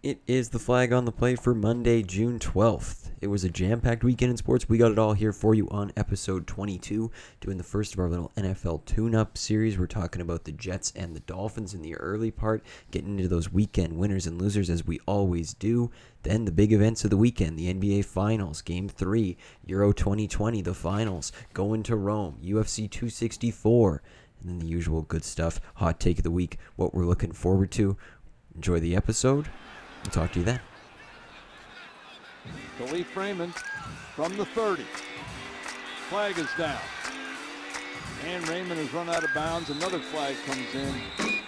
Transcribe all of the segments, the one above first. It is the flag on the play for Monday, June 12th. It was a jam-packed weekend in sports. We got it all here for you on episode 22, doing the first of our little NFL tune-up series. We're talking about the Jets and the Dolphins in the early part, getting into those weekend winners and losers as we always do. Then the big events of the weekend, the NBA Finals, Game 3, Euro 2020, the Finals, going to Rome, UFC 264, and then the usual good stuff, hot take of the week, what we're looking forward to. Enjoy the episode. We'll talk to you then. Khalif Raymond from the 30. Flag is down. And Raymond has run out of bounds. Another flag comes in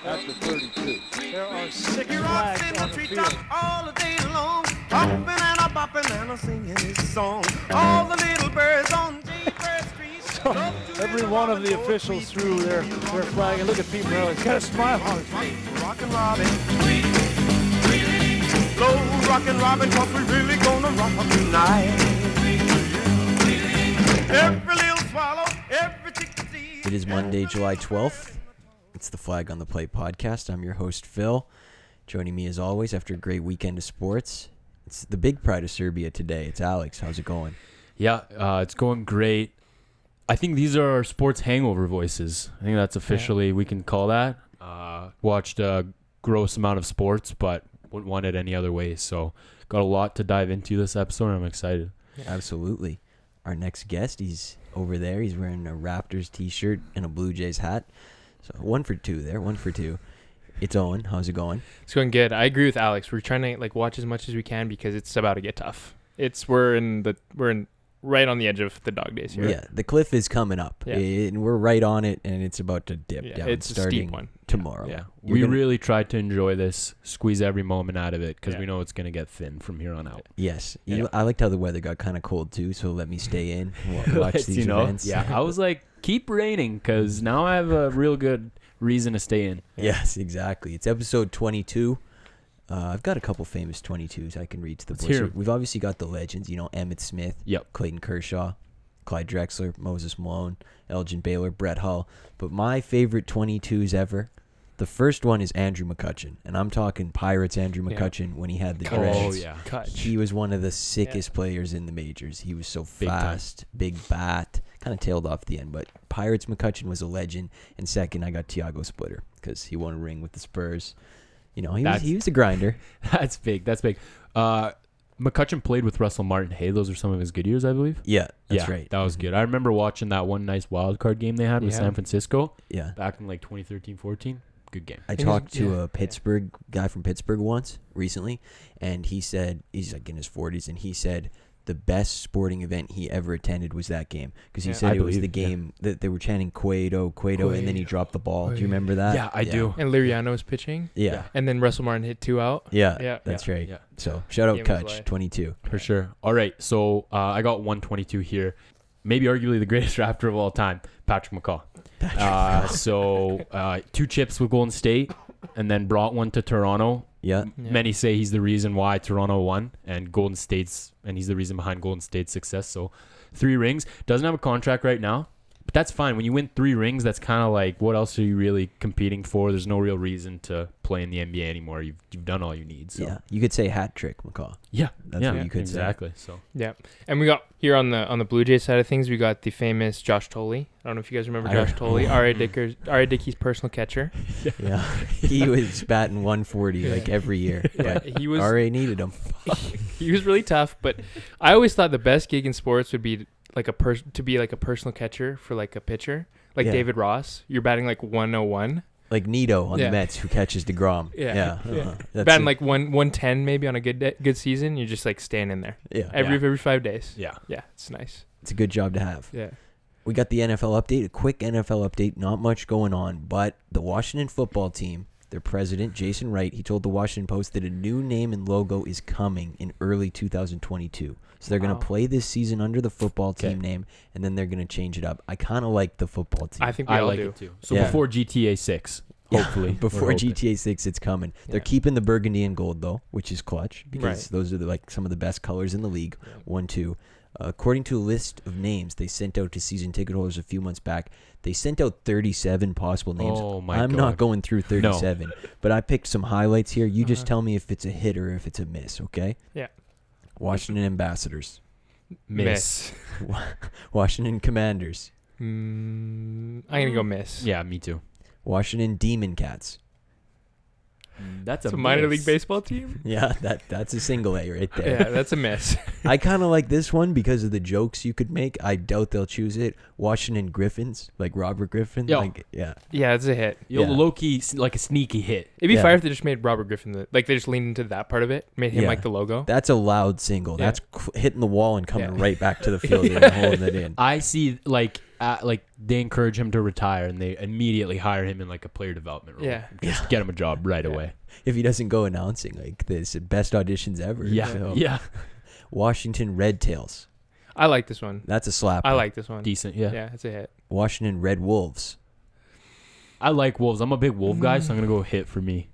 at the 32. There are six flags on the field. All day long, hopping and a bopping and a singing his song. All the little birds on Jaybird Street. So every one of the officials threw their flag. And look at Pete Morelli. He's got a smile on his face. Rockin' Robin. Low rockin' Robin, 'cause we really gonna rock 'em tonight. Every little swallow, every tick to see. It is Monday, July 12th. It's the Flag on the Play podcast. I'm your host, Phil. Joining me as always after a great weekend of sports. It's the big pride of Serbia today. It's Alex. How's it going? Yeah, it's going great. I think these are our sports hangover voices. I think that's officially, we can call that. Watched a gross amount of sports, but wouldn't want it any other way. So got a lot to dive into this episode, and I'm excited. Yeah, absolutely. Our next guest, he's over there. He's wearing a Raptors t-shirt and a Blue Jays hat. So one for two. It's Owen. How's it going? It's going good. I agree with Alex. We're trying to watch as much as we can because it's about to get tough. We're right on the edge of the dog days here. Yeah, the cliff is coming up, and we're right on it, and it's about to dip down. It's a steep one. Tomorrow. Yeah, we really tried to enjoy this, squeeze every moment out of it, because we know it's going to get thin from here on out. Yes. Yeah. I liked how the weather got kind of cold, too, so let me stay in, watch these events. Yeah, I was like, keep raining, because now I have a real good reason to stay in. Yeah. Yes, exactly. It's episode 22. I've got a couple famous 22s I can read to the boys. We've obviously got the legends, Emmitt Smith, Clayton Kershaw, Clyde Drexler, Moses Malone, Elgin Baylor, Brett Hull. But my favorite 22s ever, the first one is Andrew McCutchen. And I'm talking Pirates Andrew McCutchen when he had the dreads. Oh, yeah. He was one of the sickest players in the majors. He was so fast, big bat, kind of tailed off the end. But Pirates McCutchen was a legend. And second, I got Tiago Splitter because he won a ring with the Spurs. He was a grinder. That's big. That's big. McCutchen played with Russell Martin. Hey, those are some of his good years, I believe. Yeah, that's right. That was good. I remember watching that one nice wild card game they had with San Francisco. Yeah, back in 2013-14. Good game. I talked to a Pittsburgh guy from Pittsburgh once recently, and he said he's in his 40s, and he said the best sporting event he ever attended was that game because he said was the game that they were chanting Cueto, and then he dropped the ball. Cueto. Do you remember that? Yeah, I do. And Liriano was pitching. Yeah. And then Russell Martin hit two out. Yeah, that's right. Yeah. So shout out Kutch, 22. For sure. All right, so I got 122 here. Maybe arguably the greatest Raptor of all time, Patrick McCaw. So two chips with Golden State and then brought one to Toronto. Yeah. Many say he's the reason why Toronto won and he's the reason behind Golden State's success. So 3 rings. Doesn't have a contract right now, but that's fine. When you win 3 rings, that's kind of what else are you really competing for? There's no real reason to play in the NBA anymore. You've done all you need. So. Yeah. You could say hat trick, McCaw. Yeah. That's what you could say. Exactly. So. Yeah. And we got here on the Blue Jays side of things, we got the famous Josh Tolley. I don't know if you guys remember Josh Tolley, R.A. Dickey's personal catcher. Yeah. He was batting 140 every year. But R.A. needed him. He was really tough, but I always thought the best gig in sports would be to be a personal catcher for a pitcher. David Ross, you're batting 101. Like Nito on the Mets, who catches DeGrom. That's batting 110 maybe on a good season. You're just staying in there. Yeah. Every 5 days. Yeah. Yeah. It's nice. It's a good job to have. Yeah. We got the NFL update, a quick NFL update. Not much going on, but the Washington football team, their president, Jason Wright, he told the Washington Post that a new name and logo is coming in early 2022. So they're going to play this season under the football team name, and then they're going to change it up. I kind of like the football team. I think we all do. It too. So before GTA 6, hopefully. Before GTA 6, it's coming. Yeah. They're keeping the burgundy and gold, though, which is clutch because those are some of the best colors in the league. Yeah. 1, 2. According to a list of names they sent out to season ticket holders a few months back, they sent out 37 possible names. Oh my God. I'm not going through 37, but I picked some highlights here. You just tell me if it's a hit or if it's a miss, okay? Yeah. Washington Ambassadors. Miss. Washington Commanders. I'm going to go miss. Yeah, me too. Washington Demon Cats. That's a minor league baseball team? Yeah, that's a single A right there. Yeah, that's a miss. I kind of like this one because of the jokes you could make. I doubt they'll choose it. Washington Griffins, like Robert Griffin. Yeah, it's a hit. Low-key, like a sneaky hit. It'd be fire if they just made Robert Griffin, they just leaned into that part of it, made him like the logo. That's a loud single. Yeah. That's hitting the wall and coming right back to the field and holding it in. I see, they encourage him to retire and they immediately hire him in like a player development role. Yeah. Just get him a job right away. If he doesn't go announcing like this, best auditions ever. Yeah. So. Yeah. Washington Red Tails. I like this one. That's a slap. I like this one. Decent. Yeah. Yeah. It's a hit. Washington Red Wolves. I like wolves. I'm a big wolf guy, so I'm going to go hit for me.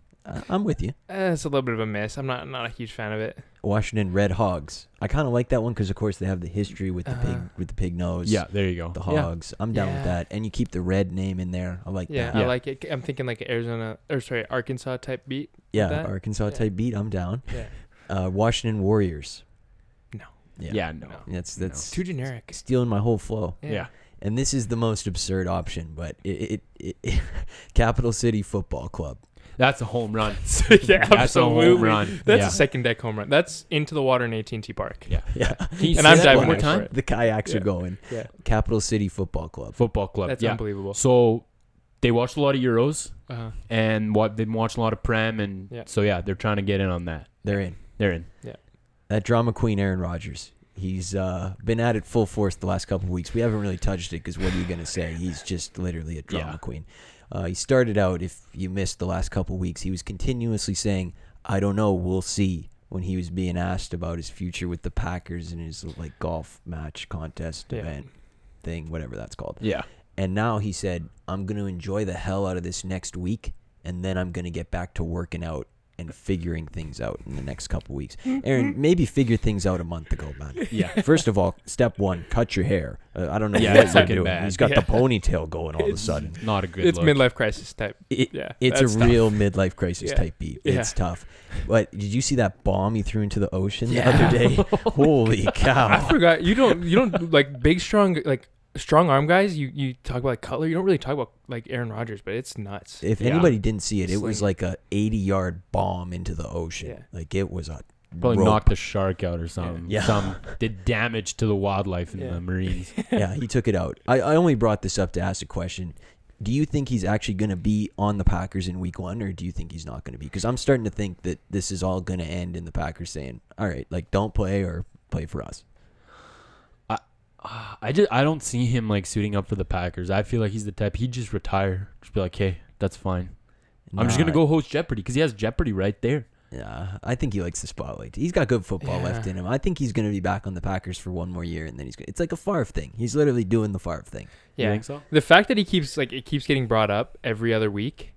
I'm with you. It's a little bit of a miss. I'm not a huge fan of it. Washington Red Hogs. I kind of like that one because, of course, they have the history with the pig nose. Yeah, there you go. The hogs. Yeah. I'm down with that. And you keep the red name in there. I like that. Yeah, I like it. I'm thinking like Arkansas type beat. Yeah, Arkansas type beat. I'm down. Yeah. Washington Warriors. No. Yeah, no. That's too generic. Stealing my whole flow. Yeah. And this is the most absurd option, but it Capital City Football Club. That's a home run. Yeah, absolutely. That's a home run. That's a second deck home run. That's into the water in AT&T Park. Yeah. Yeah. And I'm diving more time. The kayaks are going. Yeah. Capital City Football Club. That's unbelievable. So they watched a lot of Euros and they've watched a lot of Prem. And so they're trying to get in on that. They're in. Yeah. That drama queen, Aaron Rodgers. He's been at it full force the last couple of weeks. We haven't really touched it because what are you going to say? He's just literally a drama queen. He started out, if you missed the last couple weeks, he was continuously saying, I don't know, we'll see, when he was being asked about his future with the Packers and his like golf match contest event thing, whatever that's called. Yeah. And now he said, I'm going to enjoy the hell out of this next week, and then I'm going to get back to working out and figuring things out in the next couple weeks. Aaron, maybe figure things out a month ago, man. Yeah. First of all, step one, cut your hair. I don't know what you're doing. Bad. He's got the ponytail going all of a sudden. Not a good look. It's midlife crisis type. It's real midlife crisis type beat. Yeah. It's tough. But did you see that bomb he threw into the ocean the other day? Holy cow. I forgot. You don't like big, strong, like, strong arm guys, you talk about like Cutler. You don't really talk about like Aaron Rodgers, but it's nuts. If anybody didn't see it, it was like a 80-yard bomb into the ocean. Yeah. Like it was a probably rope. Knocked a shark out or something. Yeah. Some did damage to the wildlife and the marines. Yeah, he took it out. I only brought this up to ask a question. Do you think he's actually going to be on the Packers in week one, or do you think he's not going to be? Because I'm starting to think that this is all going to end in the Packers saying, all right, like don't play or play for us. I don't see him like suiting up for the Packers. I feel like he's the type, he'd just retire. Just be like, hey, that's fine. I'm just going to go host Jeopardy because he has Jeopardy right there. Yeah, I think he likes the spotlight. He's got good football left in him. I think he's going to be back on the Packers for one more year, and then it's like a Favre thing. He's literally doing the Favre thing. Yeah. You think so? The fact that he keeps like it keeps getting brought up every other week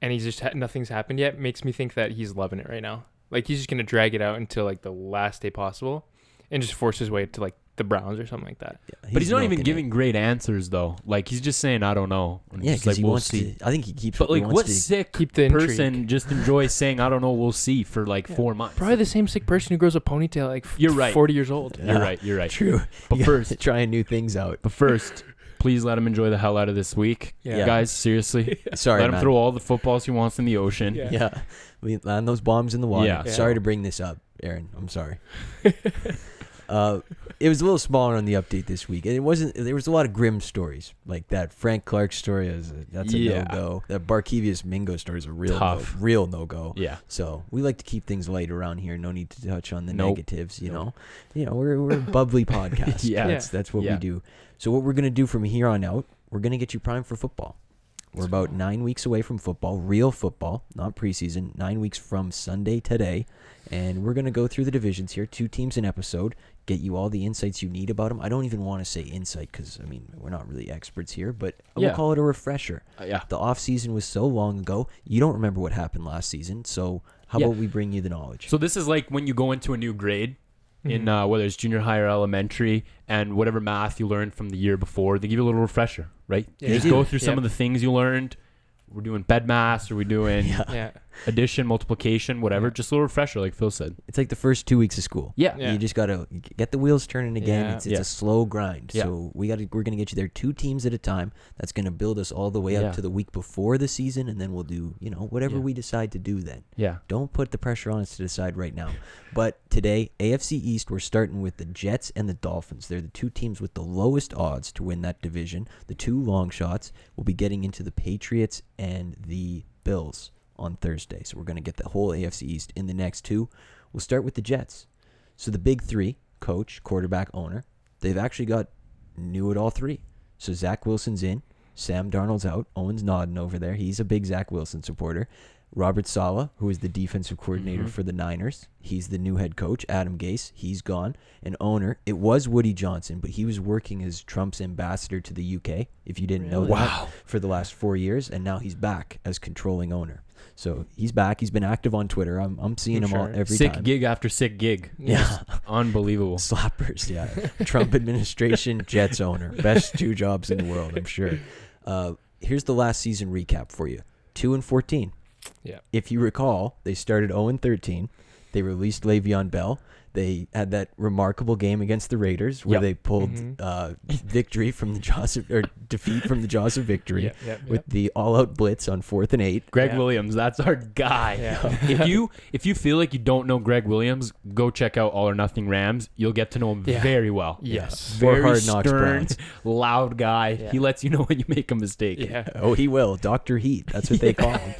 and he's just nothing's happened yet makes me think that he's loving it right now. Like he's just going to drag it out until like the last day possible and just force his way to like the Browns or something like that. Yeah, but he's not even giving great answers though. Like he's just saying, I don't know. And yeah, because like, we'll see. I think he keeps. But like, what sick keep the person intrigue. Just enjoys saying, I don't know, we'll see for like 4 months. Probably the same sick person who grows a ponytail like you're right. 40 years old. Yeah. You're right. True. But first, trying new things out. But first, please let him enjoy the hell out of this week, guys. Seriously, sorry. Let him throw all the footballs he wants in the ocean. Yeah, land those bombs in the water. Yeah. Sorry to bring this up, Aaron. I'm sorry. It was a little smaller on the update this week, and it wasn't. There was a lot of grim stories, like that Frank Clark story. That's a no go. That Barkevius Mingo story is a real no go. Yeah. So we like to keep things light around here. No need to touch on the negatives. You know, we're a bubbly podcast. Yeah. That's what we do. So what we're gonna do from here on out, we're gonna get you primed for football. We're about 9 weeks away from football, real football, not preseason, 9 weeks from Sunday today. And we're going to go through the divisions here, 2 teams an episode, get you all the insights you need about them. I don't even want to say insight because, I mean, we're not really experts here, but we'll call it a refresher. The offseason was so long ago, you don't remember what happened last season, so how about we bring you the knowledge? So this is like when you go into a new grade in whether it's junior high or elementary, and whatever math you learned from the year before, they give you a little refresher, right? Yeah, you just go through some of the things you learned. We're doing bed mass, or we're doing addition, multiplication, whatever. Just a little refresher, like Phil said. It's like the first 2 weeks of school. You just got to get the wheels turning again. It's a slow grind. So we're going to get you there two teams at a time. That's going to build us all the way up to the week before the season, and then we'll do, you know, whatever we decide to do then. Don't put the pressure on us to decide right now. But today, AFC East, we're starting with the Jets and the Dolphins. They're the two teams with the lowest odds to win that division. The two long shots will be getting into the Patriots and the Bills on Thursday. So we're going to get the whole AFC East in the next two. We'll start with the Jets. So the big three, coach, quarterback, owner, they've actually got new at all three. So Zach Wilson's in, Sam Darnold's out, Owen's nodding over there. He's a big Zach Wilson supporter. Robert Saleh, who is the defensive coordinator for the Niners, he's the new head coach. Adam Gase, he's gone. And owner, it was Woody Johnson, but he was working as Trump's ambassador to the UK, if you didn't know that, for the last 4 years, and now he's back as controlling owner. So he's back. He's been active on Twitter. I'm seeing him all every time. Sick gig after sick gig. Yeah. Unbelievable. Slappers, Trump administration, Jets owner. Best two jobs in the world, I'm sure. Here's the last season recap for you. 2-14. Yeah. If you recall, they started 0-13. They released Le'Veon Bell. They had that remarkable game against the Raiders where they pulled victory from the jaws of, or defeat from the jaws of victory with the all-out blitz on 4th and 8. Greg Williams, that's our guy. If you feel like you don't know Greg Williams, go check out All or Nothing Rams. You'll get to know him very well. Very hard stern, loud guy. He lets you know when you make a mistake. Oh, he will. Dr. Heat. That's what they call him.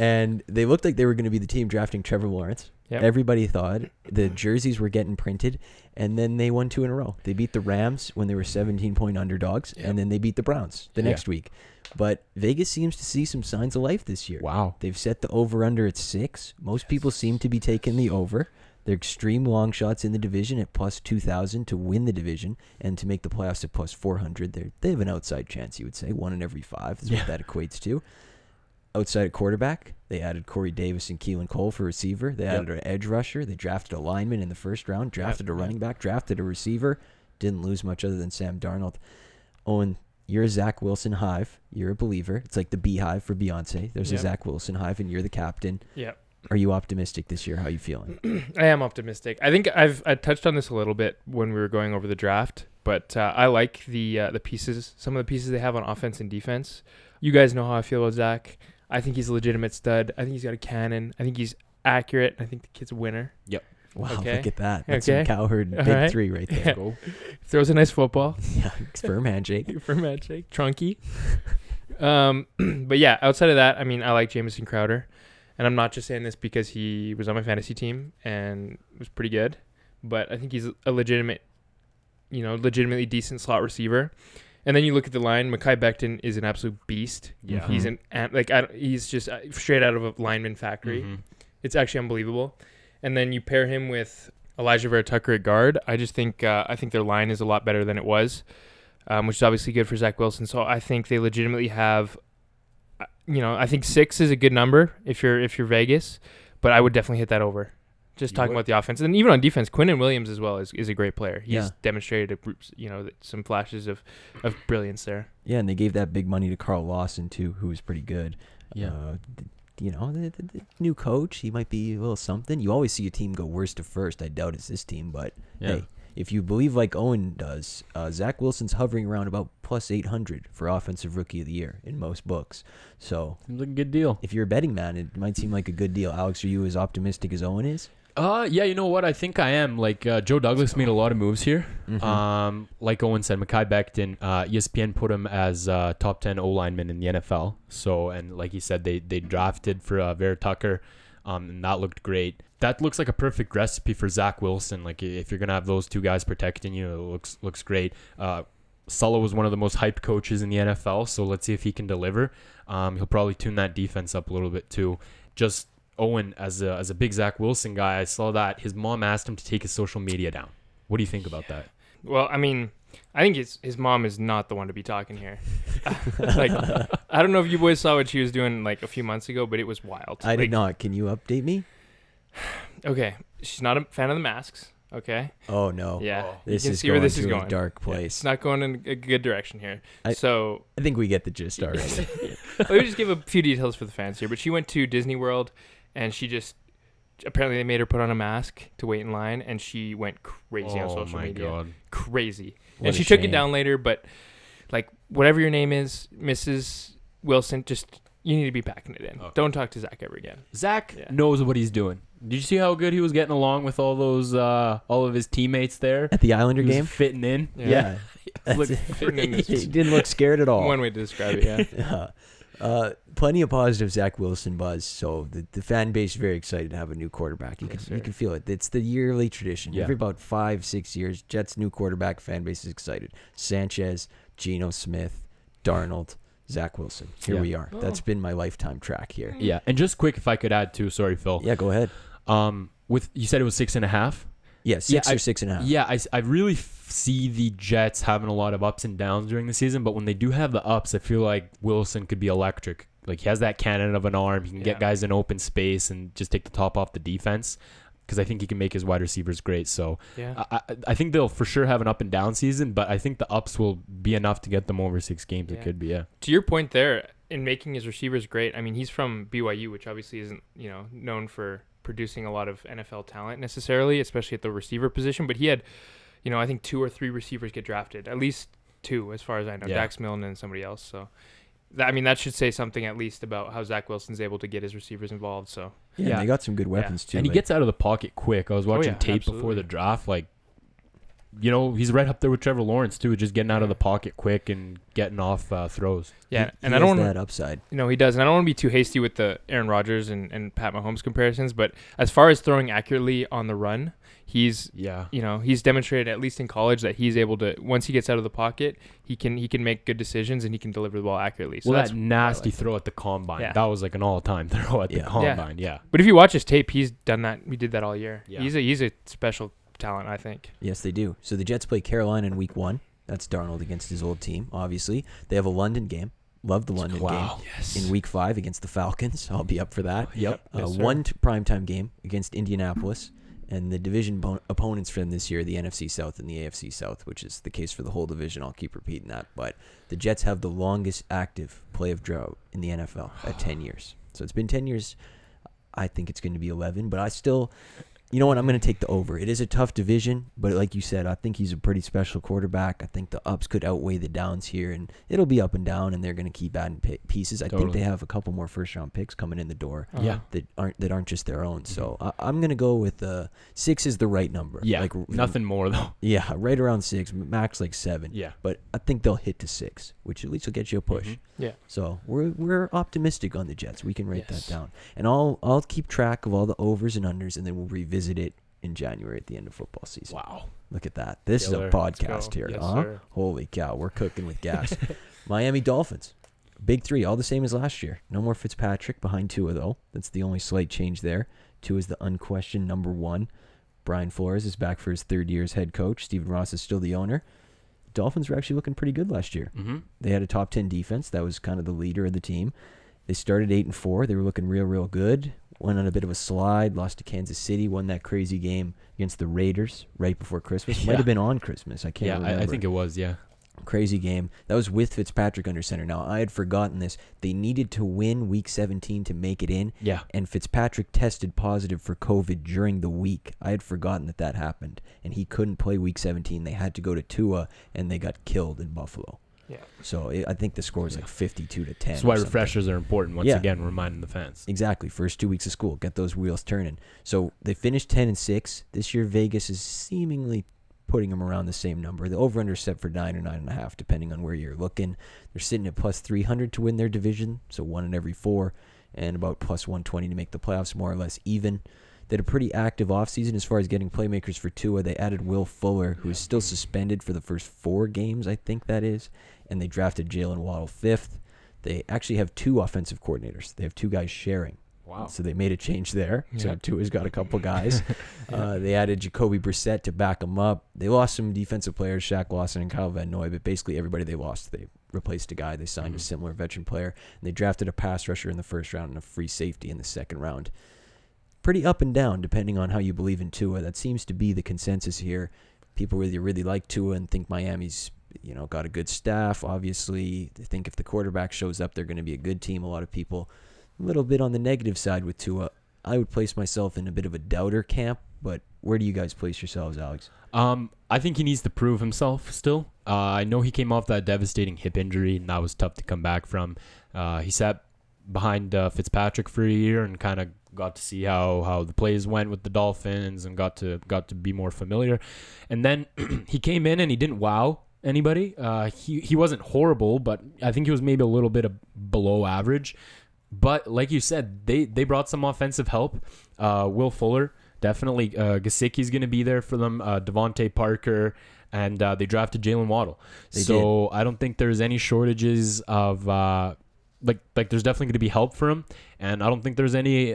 And they looked like they were going to be the team drafting Trevor Lawrence. Everybody thought the jerseys were getting printed, and then they won two in a row. They beat the Rams when they were 17-point underdogs, and then they beat the Browns the next week. But Vegas seems to see some signs of life this year. They've set the over-under at 6. Most people seem to be taking the over. They're extreme long shots in the division at plus 2,000 to win the division and to make the playoffs at plus 400. They have an outside chance, you would say. 1 in every 5 is what that equates to. Outside quarterback, they added Corey Davis and Keelan Cole for receiver. They added an edge rusher. They drafted a lineman in the first round, drafted a running back, drafted a receiver. Didn't lose much other than Sam Darnold. Owen, you're a Zach Wilson hive. You're a believer. It's like the Beehive for Beyonce. There's a Zach Wilson hive, and you're the captain. Are you optimistic this year? How are you feeling? I am optimistic. I think I touched on this a little bit when we were going over the draft, but I like the pieces, some of the pieces they have on offense and defense. You guys know how I feel about Zach. I think he's a legitimate stud. I think he's got a cannon. I think he's accurate. I think the kid's a winner. Wow, okay. Look at that. That's some Cowherd big three right there. Go. Throws a nice football. Firm handshake. Trunky. But yeah, outside of that, I mean, I like Jamison Crowder. And I'm not just saying this because he was on my fantasy team and was pretty good. But I think he's a legitimate, you know, legitimately decent slot receiver. And then you look at the line. Mekhi Becton is an absolute beast. He's an he's just straight out of a lineman factory. It's actually unbelievable. And then you pair him with Elijah Vera Tucker at guard. I just think I think their line is a lot better than it was, which is obviously good for Zach Wilson. So I think they legitimately have, you know, I think 6 is a good number if you're Vegas, but I would definitely hit that over. Just talking about the offense, and even on defense, Quinnen Williams as well is a great player. He's demonstrated, you know, some flashes of brilliance there. Yeah, and they gave that big money to Carl Lawson too, who was pretty good. You know, the new coach, he might be a little something. You always see a team go worst to first. I doubt it's this team, but hey, if you believe like Owen does, Zach Wilson's hovering around about plus 800 for Offensive Rookie of the Year in most books. So seems like a good deal. If you're a betting man, it might seem like a good deal. Alex, are you as optimistic as Owen is? Yeah, you know what? I think I am. Like, Joe Douglas made a lot of moves here. Like Owen said, Mekhi Becton, ESPN put him as top 10 O-lineman in the NFL. So, and like he said, they drafted for Vera Tucker, and that looked great. That looks like a perfect recipe for Zach Wilson. Like, if you're going to have those two guys protecting you, it looks great. Saleh was one of the most hyped coaches in the NFL, so let's see if he can deliver. He'll probably tune that defense up a little bit too. Just... Owen, as a big Zach Wilson guy, I saw that his mom asked him to take his social media down. What do you think about that? Well, I mean, I think his mom is not the one to be talking here. Like, I don't know if you boys saw what she was doing like a few months ago, but it was wild. I did not. Can you update me? Okay. She's not a fan of the masks. Okay. Oh no. Yeah. Oh. This is going to a dark place. Yeah, it's not going in a good direction here. I think we get the gist already. Let me just give a few details for the fans here. But she went to Disney World, and she just apparently they made her put on a mask to wait in line, and she went crazy on social media. Oh my god. Crazy. What and she shame. Took it down later, but like whatever your name is, Mrs. Wilson, just you need to be packing it in. Okay. Don't talk to Zach ever again. Zach knows what he's doing. Did you see how good he was getting along with all those, all of his teammates there at the Islander game? Fitting in, He didn't look scared at all. One way to describe it, yeah. Plenty of positive Zach Wilson buzz. So the fan base is very excited to have a new quarterback. You can feel it. It's the yearly tradition. Yeah. Every about 5-6 years, Jets new quarterback, fan base is excited. Sanchez, Geno Smith, Darnold. Zach Wilson. Here we are. Oh. That's been my lifetime track here. Yeah. And just quick, if I could add too. Sorry, Phil. Yeah, go ahead. With you said it was 6.5? Yeah, six and a half. Yeah, I really see the Jets having a lot of ups and downs during the season, but when they do have the ups, I feel like Wilson could be electric. Like he has that cannon of an arm. He can get guys in open space and just take the top off the defense because I think he can make his wide receivers great. So I think they'll for sure have an up and down season, but I think the ups will be enough to get them over 6 games. Yeah. It could be, To your point there, in making his receivers great, I mean, he's from BYU, which obviously isn't, known for producing a lot of NFL talent necessarily, especially at the receiver position. But he had, I think 2 or 3 receivers get drafted, at least 2 as far as I know, Dax Milne and somebody else. So, that should say something at least about how Zach Wilson's able to get his receivers involved. So and they got some good weapons too. And he gets out of the pocket quick. I was watching tape before the draft. Like, he's right up there with Trevor Lawrence too, just getting out of the pocket quick and getting off throws. Yeah, and I don't want that upside. He does, and I don't want to be too hasty with the Aaron Rodgers and Pat Mahomes comparisons. But as far as throwing accurately on the run, he's he's demonstrated at least in college that he's able to, once he gets out of the pocket, he can make good decisions and he can deliver the ball accurately. So that nasty throw at the combine, that was like an all-time throw at the combine. Yeah. But if you watch his tape, he's done that. He did that all year. Yeah. He's a special talent, I think. Yes, they do. So the Jets play Carolina in week 1. That's Darnold against his old team. Obviously, they have a London game. Love the London game. Yes. In week 5 against the Falcons. I'll be up for that. Yep. One primetime game against Indianapolis. And the division opponents for them this year, the NFC South and the AFC South, which is the case for the whole division. I'll keep repeating that. But the Jets have the longest active playoff drought in the NFL at 10 years. So it's been 10 years. I think it's going to be 11. But I still, I'm going to take the over. It is a tough division. But like you said, I think he's a pretty special quarterback. I think the ups could outweigh the downs here. And it'll be up and down. And they're going to keep adding pieces. I think they have a couple more first-round picks coming in the door. Yeah. That aren't just their own. So I'm going to go with 6 is the right number. Yeah, nothing more, though. Yeah, right around 6, max like 7. Yeah. But I think they'll hit to 6, which at least will get you a push. Mm-hmm. Yeah. So we're optimistic on the Jets. We can write that down. And I'll keep track of all the overs and unders, and then we'll revisit it in January at the end of football season. Wow. Look at that. This is a podcast here. Yes, holy cow, we're cooking with gas. Miami Dolphins. Big 3, all the same as last year. No more Fitzpatrick behind Tua, though. That's the only slight change there. Tua is the unquestioned number 1. Brian Flores is back for his 3rd year as head coach. Stephen Ross is still the owner. Dolphins were actually looking pretty good last year. Mm-hmm. They had a top 10 defense. That was kind of the leader of the team. They started 8-4. They were looking real, real good. Went on a bit of a slide, lost to Kansas City, won that crazy game against the Raiders right before Christmas. Might have been on Christmas. I can't remember. I think it was, Crazy game. That was with Fitzpatrick under center. Now, I had forgotten this. They needed to win Week 17 to make it in. Yeah. And Fitzpatrick tested positive for COVID during the week. I had forgotten that happened. And he couldn't play Week 17. They had to go to Tua, and they got killed in Buffalo. Yeah. So I think the score is like 52-10. That's why refreshers are important. Once again, reminding the fans. Exactly. First 2 weeks of school, get those wheels turning. So they finished 10-6 this year. Vegas is seemingly putting them around the same number. The over/under is set for 9 or 9.5, depending on where you're looking. They're sitting at plus 300 to win their division, so 1 in every 4, and about plus 120 to make the playoffs, more or less even. They had a pretty active offseason as far as getting playmakers for Tua. They added Will Fuller, who is still suspended for the first 4 games, I think that is. And they drafted Jalen Waddle 5th. They actually have 2 offensive coordinators. They have 2 guys sharing. Wow. So they made a change there. Yeah. So Tua's got a couple guys. They added Jacoby Brissett to back him up. They lost some defensive players, Shaq Lawson and Kyle Van Noy, but basically everybody they lost, they replaced a guy. They signed a similar veteran player. And they drafted a pass rusher in the 1st round and a free safety in the 2nd round. pretty up and down depending on how you believe in Tua. That seems to be the consensus here. People really, really like Tua and think Miami's, you know, got a good staff. Obviously, they think if the quarterback shows up, they're going to be a good team. A lot of people a little bit on the negative side with Tua. I would place myself in a bit of a doubter camp, but where do you guys place yourselves, Alex? I think he needs to prove himself still. I know he came off that devastating hip injury, and that was tough to come back from. He sat behind Fitzpatrick for a year and kind of got to see how the plays went with the Dolphins and got to be more familiar. And then he came in and he didn't wow anybody. He wasn't horrible, but I think he was maybe a little bit below average. But like you said, they brought some offensive help. Will Fuller, definitely. Gesicki's going to be there for them. Devontae Parker. And they drafted Jalen Waddle. I don't think there's any shortages of... Like there's definitely going to be help for him, and I don't think there's any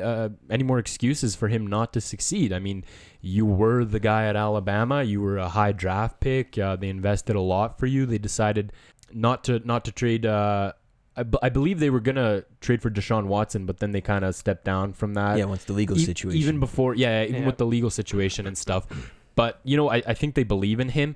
more excuses for him not to succeed. I mean, you were the guy at Alabama. You were a high draft pick. They invested a lot for you. They decided not to trade. I believe they were going to trade for Deshaun Watson, but then they kind of stepped down from that. Yeah, once the legal situation. Even with the legal situation and stuff. But, you know, I think they believe in him.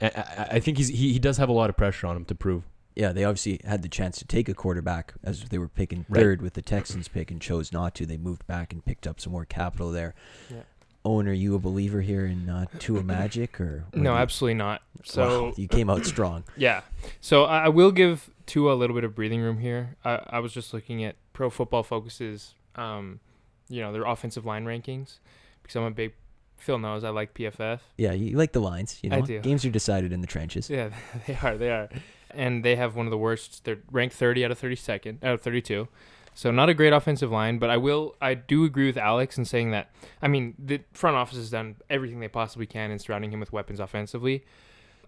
I think he does have a lot of pressure on him to prove. Yeah, they obviously had the chance to take a quarterback as they were picking third with the Texans pick and chose not to. They moved back and picked up some more capital there. Yeah. Owen, are you a believer here in Tua Magic? No, absolutely not. So wow, you came out strong. Yeah. So I will give Tua a little bit of breathing room here. I was just looking at Pro Football Focus's, their offensive line rankings, because I'm a big... Phil knows I like PFF. Yeah, you like the lines. You know? I do. Games are decided in the trenches. Yeah, they are. And they have one of the worst. They're ranked 30 out of 32. So not a great offensive line, but I do agree with Alex in saying that, I mean, the front office has done everything they possibly can in surrounding him with weapons offensively.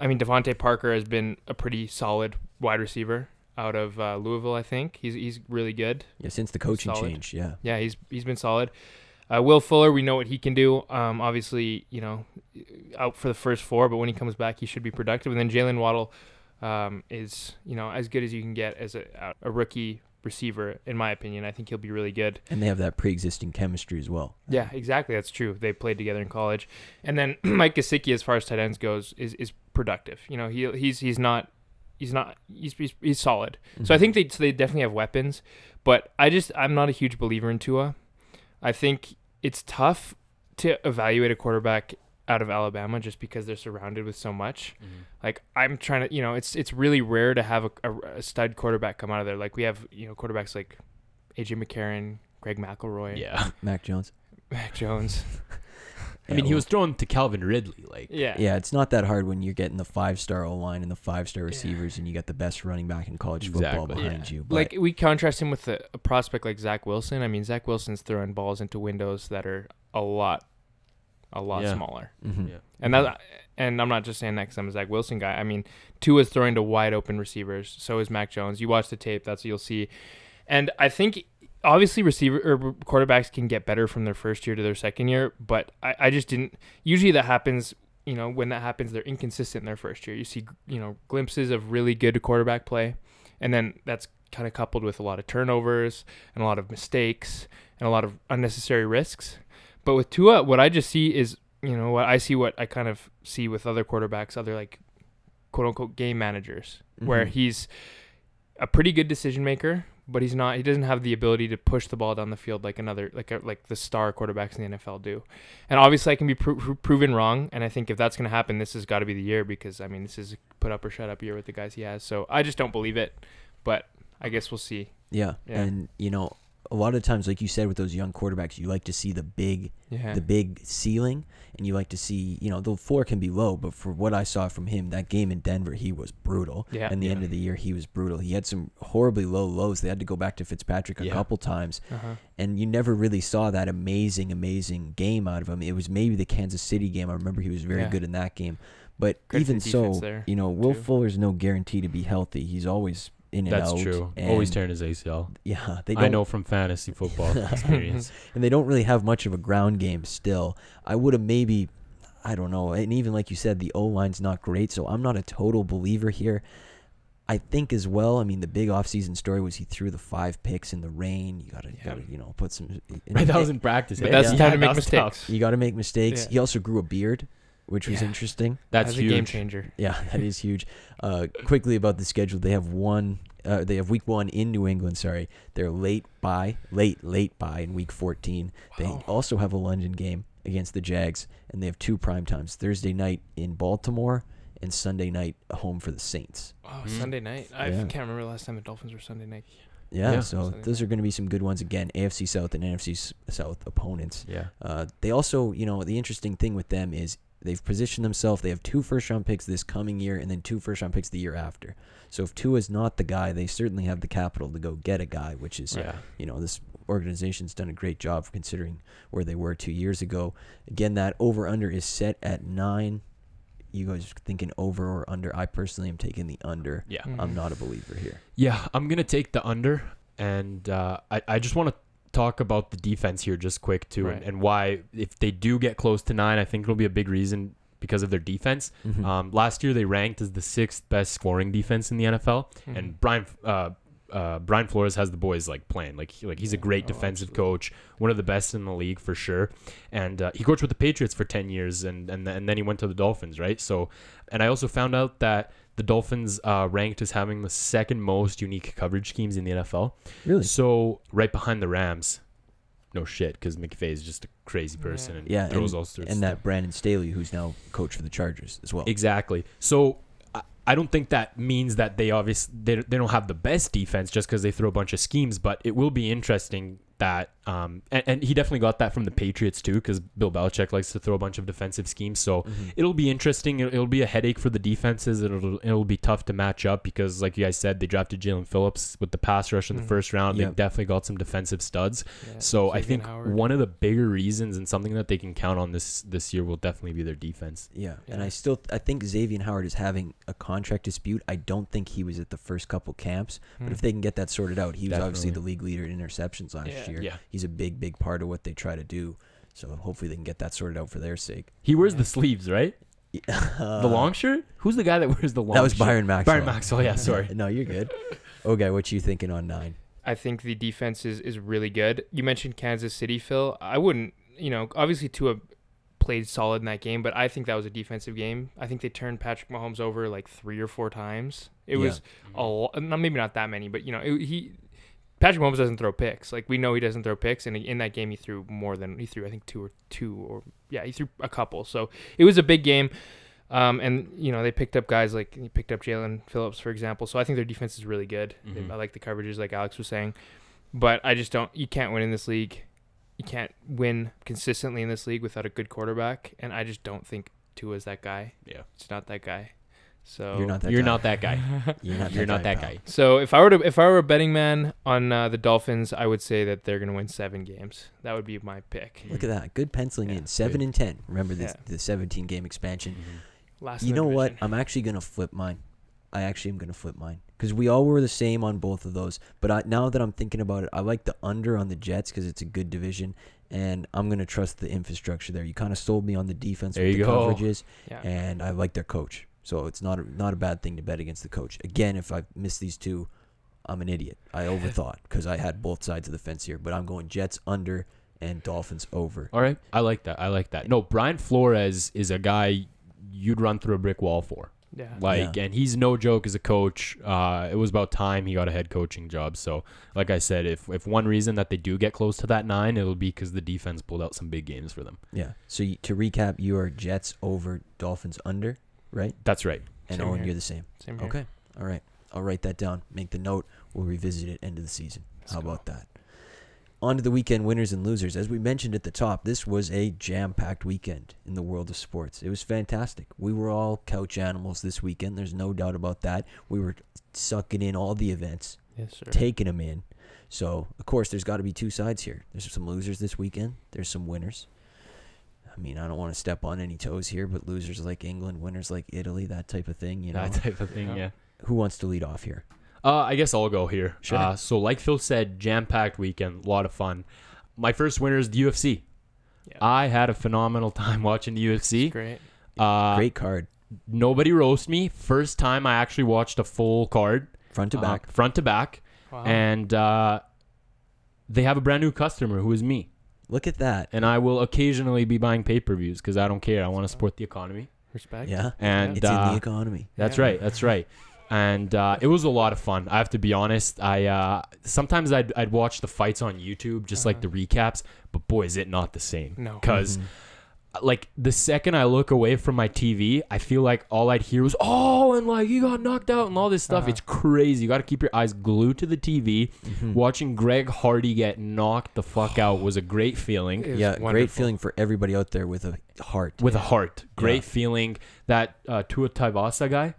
I mean, Devontae Parker has been a pretty solid wide receiver out of Louisville, I think. He's really good. Yeah, since the coaching change, yeah. Yeah, he's been solid. Will Fuller, we know what he can do. Obviously, you know, out for the first four, but when he comes back, he should be productive. And then Jalen Waddle is, you know, as good as you can get as a rookie receiver, in my opinion. I think he'll be really good. And they have that pre-existing chemistry as well. Yeah, exactly. That's true. They played together in college. And then Mike Gesicki, as far as tight ends goes, is productive. You know, he's solid. Mm-hmm. So I think they definitely have weapons. But I'm not a huge believer in Tua. I think it's tough to evaluate a quarterback out of Alabama just because they're surrounded with so much. Mm-hmm. Like, I'm trying to, you know, it's really rare to have a stud quarterback come out of there. Like, we have, you know, quarterbacks like A.J. McCarron, Greg McElroy. Yeah. Mac Jones. I mean, he was thrown to Calvin Ridley. Like, yeah, it's not that hard when you're getting the 5-star O-line and the 5-star receivers, and you got the best running back in college football behind you. But like, we contrast him with a prospect like Zach Wilson. I mean, Zach Wilson's throwing balls into windows that are a lot smaller. Mm-hmm. Yeah. And I'm not just saying that because I'm a Zach Wilson guy. I mean, Tua's throwing to wide open receivers. So is Mac Jones. You watch the tape, that's what you'll see. And I think, obviously, quarterbacks can get better from their first year to their second year, but I just didn't. Usually, that happens. You know, when that happens, they're inconsistent in their first year. You see, you know, glimpses of really good quarterback play, and then that's kind of coupled with a lot of turnovers and a lot of mistakes and a lot of unnecessary risks. But with Tua, what I just see is, you know, what I kind of see with other quarterbacks, other like quote unquote game managers, mm-hmm. where he's a pretty good decision maker. But he's not. He doesn't have the ability to push the ball down the field like the star quarterbacks in the NFL do. And obviously, I can be proven wrong. And I think if that's going to happen, this has got to be the year because I mean, this is a put up or shut up year with the guys he has. So I just don't believe it. But I guess we'll see. Yeah. And you know, a lot of times, like you said, with those young quarterbacks, you like to see the big ceiling, and you like to see, you know, the floor can be low, but for what I saw from him, that game in Denver, he was brutal. Yeah. And the end of the year, he was brutal. He had some horribly low lows. They had to go back to Fitzpatrick a couple times, and you never really saw that amazing game out of him. It was maybe the Kansas City game. I remember he was very good in that game. But good even so, there, you know, Will Fuller's no guarantee to be healthy. He's always... That's true. Always tearing his ACL. Yeah. I know from fantasy football experience. And they don't really have much of a ground game still. I would have maybe, I don't know. And even like you said, the O-line's not great, so I'm not a total believer here. I think as well, I mean, the big offseason story was he threw the 5 picks in the rain. You got to, you know, put some... That was in practice. But that's the time to make mistakes. You got to make mistakes. Yeah. He also grew a beard, which was interesting. That's huge. A game changer. Yeah, that is huge. Quickly about the schedule, they have week one in New England, sorry. They're late bye in week 14. Wow. They also have a London game against the Jags, and they have 2 prime times, Thursday night in Baltimore and Sunday night home for the Saints. Oh, Sunday night. I can't remember last time the Dolphins were Sunday night. Yeah, so those are going to be some good ones. Again, AFC South and NFC South opponents. Yeah. They also, you know, the interesting thing with them is they've positioned themselves. They have 2 first-round picks this coming year and then 2 first-round picks the year after. So if Tua is not the guy, they certainly have the capital to go get a guy, which is, you know, this organization's done a great job considering where they were 2 years ago. Again, that over-under is set at 9. You guys are thinking over or under? I personally am taking the under. Yeah. I'm not a believer here. Yeah, I'm going to take the under. And I just want to talk about the defense here just quick too, right, and why if they do get close to 9, I think it'll be a big reason because of their defense. Mm-hmm. Last year they ranked as the 6th best scoring defense in the NFL, mm-hmm, and Brian Flores has the boys like playing like he's a great defensive coach, one of the best in the league for sure. And he coached with the Patriots for 10 years and then he went to the Dolphins, right? So, and I also found out that the Dolphins ranked as having the 2nd most unique coverage schemes in the NFL. Really? So right behind the Rams. No shit, because McVay is just a crazy person and throws all sorts of stuff. And that Brandon Staley, who's now coach for the Chargers as well. Exactly. So I don't think that means that they obviously they don't have the best defense just because they throw a bunch of schemes, but it will be interesting that and he definitely got that from the Patriots too, because Bill Belichick likes to throw a bunch of defensive schemes. So it'll be interesting. It'll be a headache for the defenses. It'll be tough to match up because, like you guys said, they drafted Jalen Phillips with the pass rush in the first round. They've definitely got some defensive studs. Yeah, so I think one of the bigger reasons and something that they can count on this year will definitely be their defense. Yeah. And I think Xavier Howard is having a contract dispute. I don't think he was at the first couple camps, but if they can get that sorted out, he was obviously the league leader in interceptions last year. Yeah. He's a big part of what they try to do, so hopefully they can get that sorted out for their sake. He wears the sleeves, right? The long shirt? Who's the guy that wears the long shirt? That was Byron Maxwell. Yeah, sorry. No, you're good. Okay, what you thinking on 9? I think the defense is really good. You mentioned Kansas City, Phil. I wouldn't, you know, obviously Tua played solid in that game, but I think that was a defensive game. I think they turned Patrick Mahomes over like 3 or 4 times. It was a lot, maybe not that many, but, you know, Patrick Mahomes doesn't throw picks. Like, we know he doesn't throw picks, and in that game he threw more than he threw a couple. So it was a big game, and you know they picked up guys like he picked up Jalen Phillips, for example. So I think their defense is really good. Mm-hmm. I like the coverages, like Alex was saying, but I just don't. You can't win in this league. You can't win consistently in this league without a good quarterback, and I just don't think Tua is that guy. Yeah, it's not that guy. So you're not that guy. So if I were a betting man on the Dolphins, I would say that they're going to win 7 games. That would be my pick. Look at that, good penciling in 7 and 10. Remember the 17 game expansion. Mm-hmm. You know what? I'm actually going to flip mine. Because we all were the same on both of those. But now that I'm thinking about it, I like the under on the Jets because it's a good division. And I'm going to trust the infrastructure there. You kind of sold me on the defense with the coverages. Yeah. And I like their coach. So it's not a bad thing to bet against the coach. Again, if I miss these two, I'm an idiot. I overthought because I had both sides of the fence here. But I'm going Jets under and Dolphins over. All right. I like that. No, Brian Flores is a guy you'd run through a brick wall for. Yeah. And he's no joke as a coach. It was about time he got a head coaching job. So, like I said, if one reason that they do get close to that 9, it'll be because the defense pulled out some big games for them. Yeah. So, to recap, you are Jets over, Dolphins under. Right? That's right. And Owen, you're the same. Same here. Okay. All right. I'll write that down. Make the note. We'll revisit it end of the season. How about that? On to the weekend winners and losers. As we mentioned at the top, this was a jam-packed weekend in the world of sports. It was fantastic. We were all couch animals this weekend. There's no doubt about that. We were sucking in all the events. Yes, sir. Taking them in. So, of course, there's got to be two sides here. There's some losers this weekend. There's some winners. I mean, I don't want to step on any toes here, but losers like England, winners like Italy, that type of thing, you know. Who wants to lead off here? I guess I'll go here. Sure. So like Phil said, jam-packed weekend, a lot of fun. My first winner is the UFC. Yeah. I had a phenomenal time watching the UFC. Great card. Nobody roast me. First time I actually watched a full card. Front to back. Front to back. Wow. And they have a brand new customer who is me. Look at that. And I will occasionally be buying pay-per-views because I don't care. I want to support the economy. Respect. Yeah. And it's in the economy. That's right. That's right. And it was a lot of fun. I have to be honest. Sometimes I'd watch the fights on YouTube, just like the recaps. But boy, is it not the same. No. Because... Mm-hmm. Like, the second I look away from my TV, I feel like all I'd hear was, oh, and, like, you got knocked out and all this stuff. It's crazy. You got to keep your eyes glued to the TV. Mm-hmm. Watching Greg Hardy get knocked the fuck out was a great feeling. Yeah, wonderful. Great feeling for everybody out there with a heart. With a heart. Great feeling. That Tua Tagovailoa guy,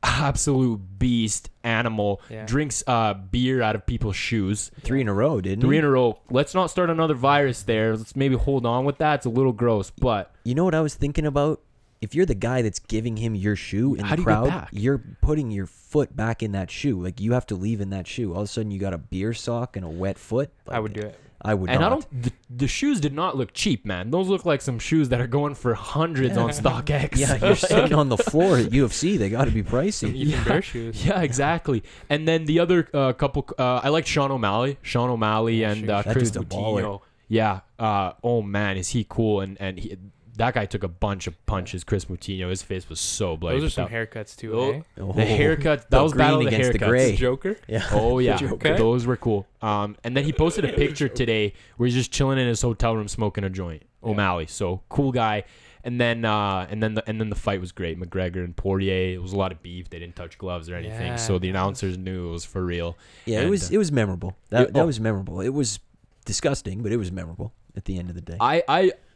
absolute beast, animal, drinks beer out of people's shoes. Three in a row, didn't he? Three in a row. Let's not start another virus there. Let's maybe hold on with that. It's a little gross, but... You know what I was thinking about? If you're the guy that's giving him your shoe in the crowd, you're putting your foot back in that shoe. Like, you have to leave in that shoe. All of a sudden, you got a beer sock and a wet foot. Like, I would do it. I would and not. And the shoes did not look cheap, man. Those look like some shoes that are going for hundreds on StockX. Yeah, you're sitting on the floor at UFC. They got to be pricey. Even their shoes. Yeah, exactly. And then the other couple, I liked Sean O'Malley. Sean O'Malley and Chris Moutinho. Yeah. Oh, man, is he cool. And he, that guy took a bunch of punches. Chris Moutinho, his face was so bloody. Those are some haircuts, too, The haircuts. That was battle of the haircuts. The gray. Joker? Yeah. Oh, yeah. Joker. Those were cool. And then he posted a picture today where he's just chilling in his hotel room smoking a joint. O'Malley. So, cool guy. And then the fight was great. McGregor and Poirier. It was a lot of beef. They didn't touch gloves or anything. Yeah, so, the announcers knew it was for real. Yeah, and it was memorable. That was memorable. It was disgusting, but it was memorable. At the end of the day,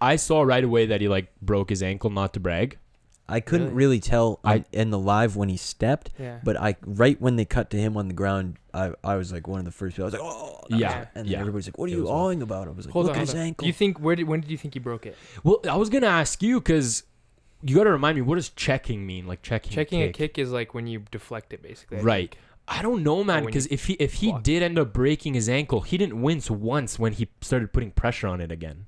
I saw right away that he like broke his ankle, not to brag. I couldn't really tell in the live when he stepped, but right when they cut to him on the ground, I was like one of the first people. I was like, oh, everybody's like, what are you awing about? I was like, look at his ankle. You think when did you think he broke it? Well, I was gonna ask you because you got to remind me, what does checking mean? Like checking a kick is like when you deflect it, basically. Right. I don't know, man, because if he did end up breaking his ankle, he didn't wince once when he started putting pressure on it again.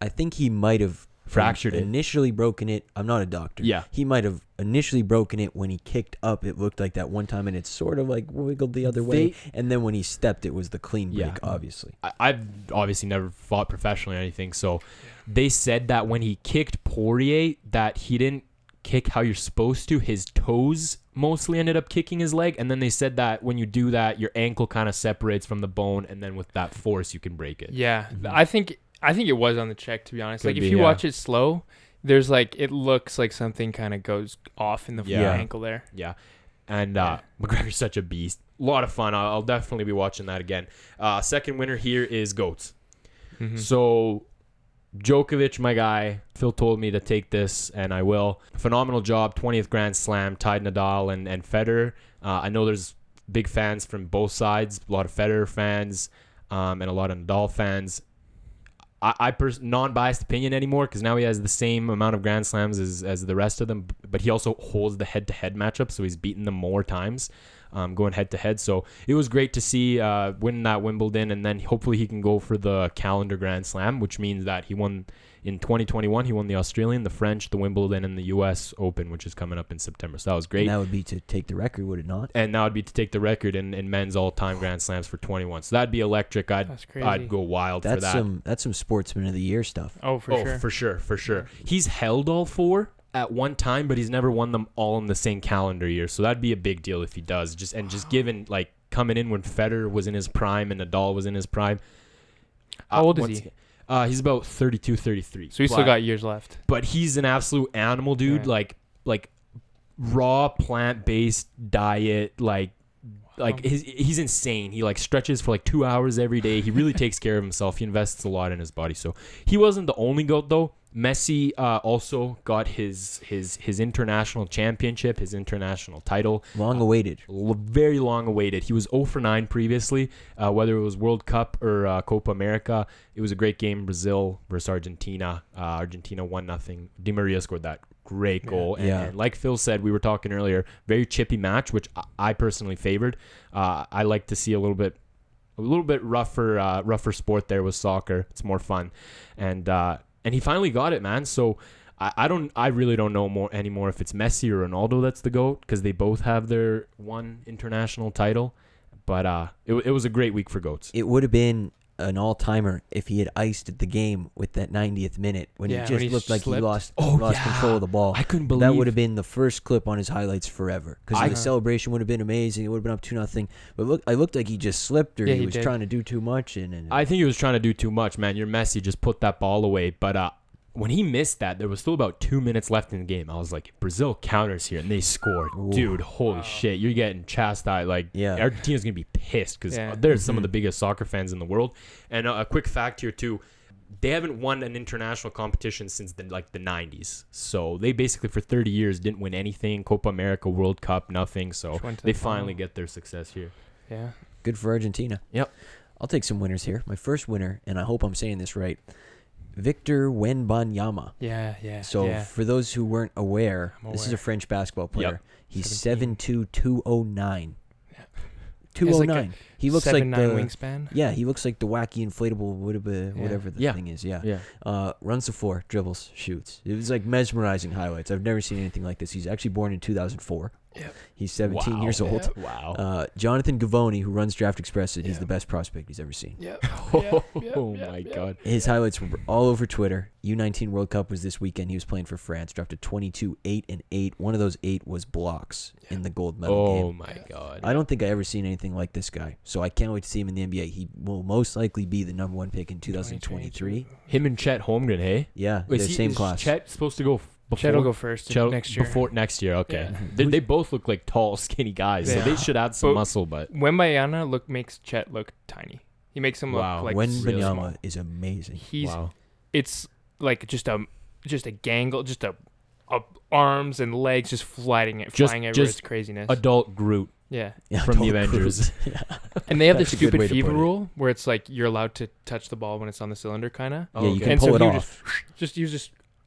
I think he might have fractured it. Initially broken it. I'm not a doctor. Yeah. He might have initially broken it when he kicked up. It looked like that one time, and it sort of like wiggled the other way. And then when he stepped, it was the clean break, obviously. I've obviously never fought professionally or anything, so they said that when he kicked Poirier, that he didn't kick how you're supposed to. His toes mostly ended up kicking his leg, and then they said that when you do that, your ankle kind of separates from the bone, and then with that force you can break it. I think it was on the check, to be honest. Could like be, if you watch it slow, there's like it looks like something kind of goes off in the ankle there. McGregor's such a beast. A lot of fun. I'll definitely be watching that again. Second winner here is GOATs. So Djokovic, my guy, Phil told me to take this, and I will. Phenomenal job, 20th Grand Slam, tied Nadal and Federer. I know there's big fans from both sides, a lot of Federer fans and a lot of Nadal fans. I non-biased opinion anymore because now he has the same amount of Grand Slams as the rest of them, but he also holds the head-to-head matchup, so he's beaten them more times. Going head-to-head. So it was great to see winning that Wimbledon, and then hopefully he can go for the calendar Grand Slam, which means that he won in 2021. He won the Australian, the French, the Wimbledon, and the U.S. Open, which is coming up in September. So that was great. And that would be to take the record, would it not? And that would be to take the record in men's all-time Grand Slams for 21. So that'd be electric. I'd go wild for that. That's some Sportsman of the Year stuff. For sure. He's held all four at one time, but he's never won them all in the same calendar year. So that'd be a big deal if he does. Just given like coming in when Federer was in his prime and Nadal was in his prime. How old is he? He's about 32, 33. So he's still got years left. But he's an absolute animal, dude. Yeah. Like raw plant-based diet, he's insane. He like stretches for like 2 hours every day. He really takes care of himself. He invests a lot in his body. So he wasn't the only GOAT though. Messi also got his international championship, his international title. Long awaited. Very long awaited. He was 0 for 9 previously, whether it was World Cup or Copa America. It was a great game, Brazil versus Argentina. Argentina 1-0. Di Maria scored that great goal. And like Phil said, we were talking earlier, very chippy match, which I personally favored. I like to see a little bit rougher sport there with soccer. It's more fun. And he finally got it, man. So I really don't know anymore if it's Messi or Ronaldo that's the GOAT, because they both have their one international title. But it was a great week for GOATs. It would have been an all-timer if he had iced the game with that 90th minute when he just looked like he lost control of the ball. I couldn't believe that would have been the first clip on his highlights forever, because the celebration would have been amazing. It would have been up 2-0. But look, I looked like he just slipped, or he was trying to do too much. And I think he was trying to do too much, man. Your Messi just put that ball away. But when he missed that, there was still about 2 minutes left in the game. I was like, Brazil counters here, and they scored. Ooh, dude, holy shit. You're getting chastised. Argentina's going to be pissed, because they're some of the biggest soccer fans in the world. And a quick fact here, too. They haven't won an international competition since the 90s. So they basically, for 30 years, didn't win anything. Copa America, World Cup, nothing. So they finally get their success here. Yeah. Good for Argentina. Yep. I'll take some winners here. My first winner, and I hope I'm saying this right, Victor Wembanyama. For those who weren't aware, this is a French basketball player. Yep. He's 7'2", 209. Yeah. 209. He looks like the wingspan. Yeah, he looks like the wacky inflatable whatever the thing is. Yeah. Runs the floor, dribbles, shoots. It was like mesmerizing highlights. I've never seen anything like this. He's actually born in 2004. Yep. He's 17 years old. Yeah. Wow. Jonathan Givony, who runs Draft Express, said he's the best prospect he's ever seen. Yep. Oh my God. His highlights were all over Twitter. U19 World Cup was this weekend. He was playing for France. Dropped a 22, 8, and 8. One of those 8 was blocks in the gold medal game. Oh my God. I don't think I ever seen anything like this guy. So I can't wait to see him in the NBA. He will most likely be the number 1 pick in 2023. Him and Chet Holmgren, hey? Yeah, they're same class. Chet supposed to go Chet will go first next year. Before next year, okay. Yeah. They both look like tall, skinny guys, so they should add some muscle. But Wembanyama makes Chet look tiny. He makes him look like Wembanyama is amazing. He's it's like just a gangle, just a arms and legs just flying everywhere. It's craziness. Adult Groot. Yeah, from the Avengers. And they have this stupid FIBA rule where it's like you're allowed to touch the ball when it's on the cylinder, kind of. Oh, yeah, you can pull it off. Just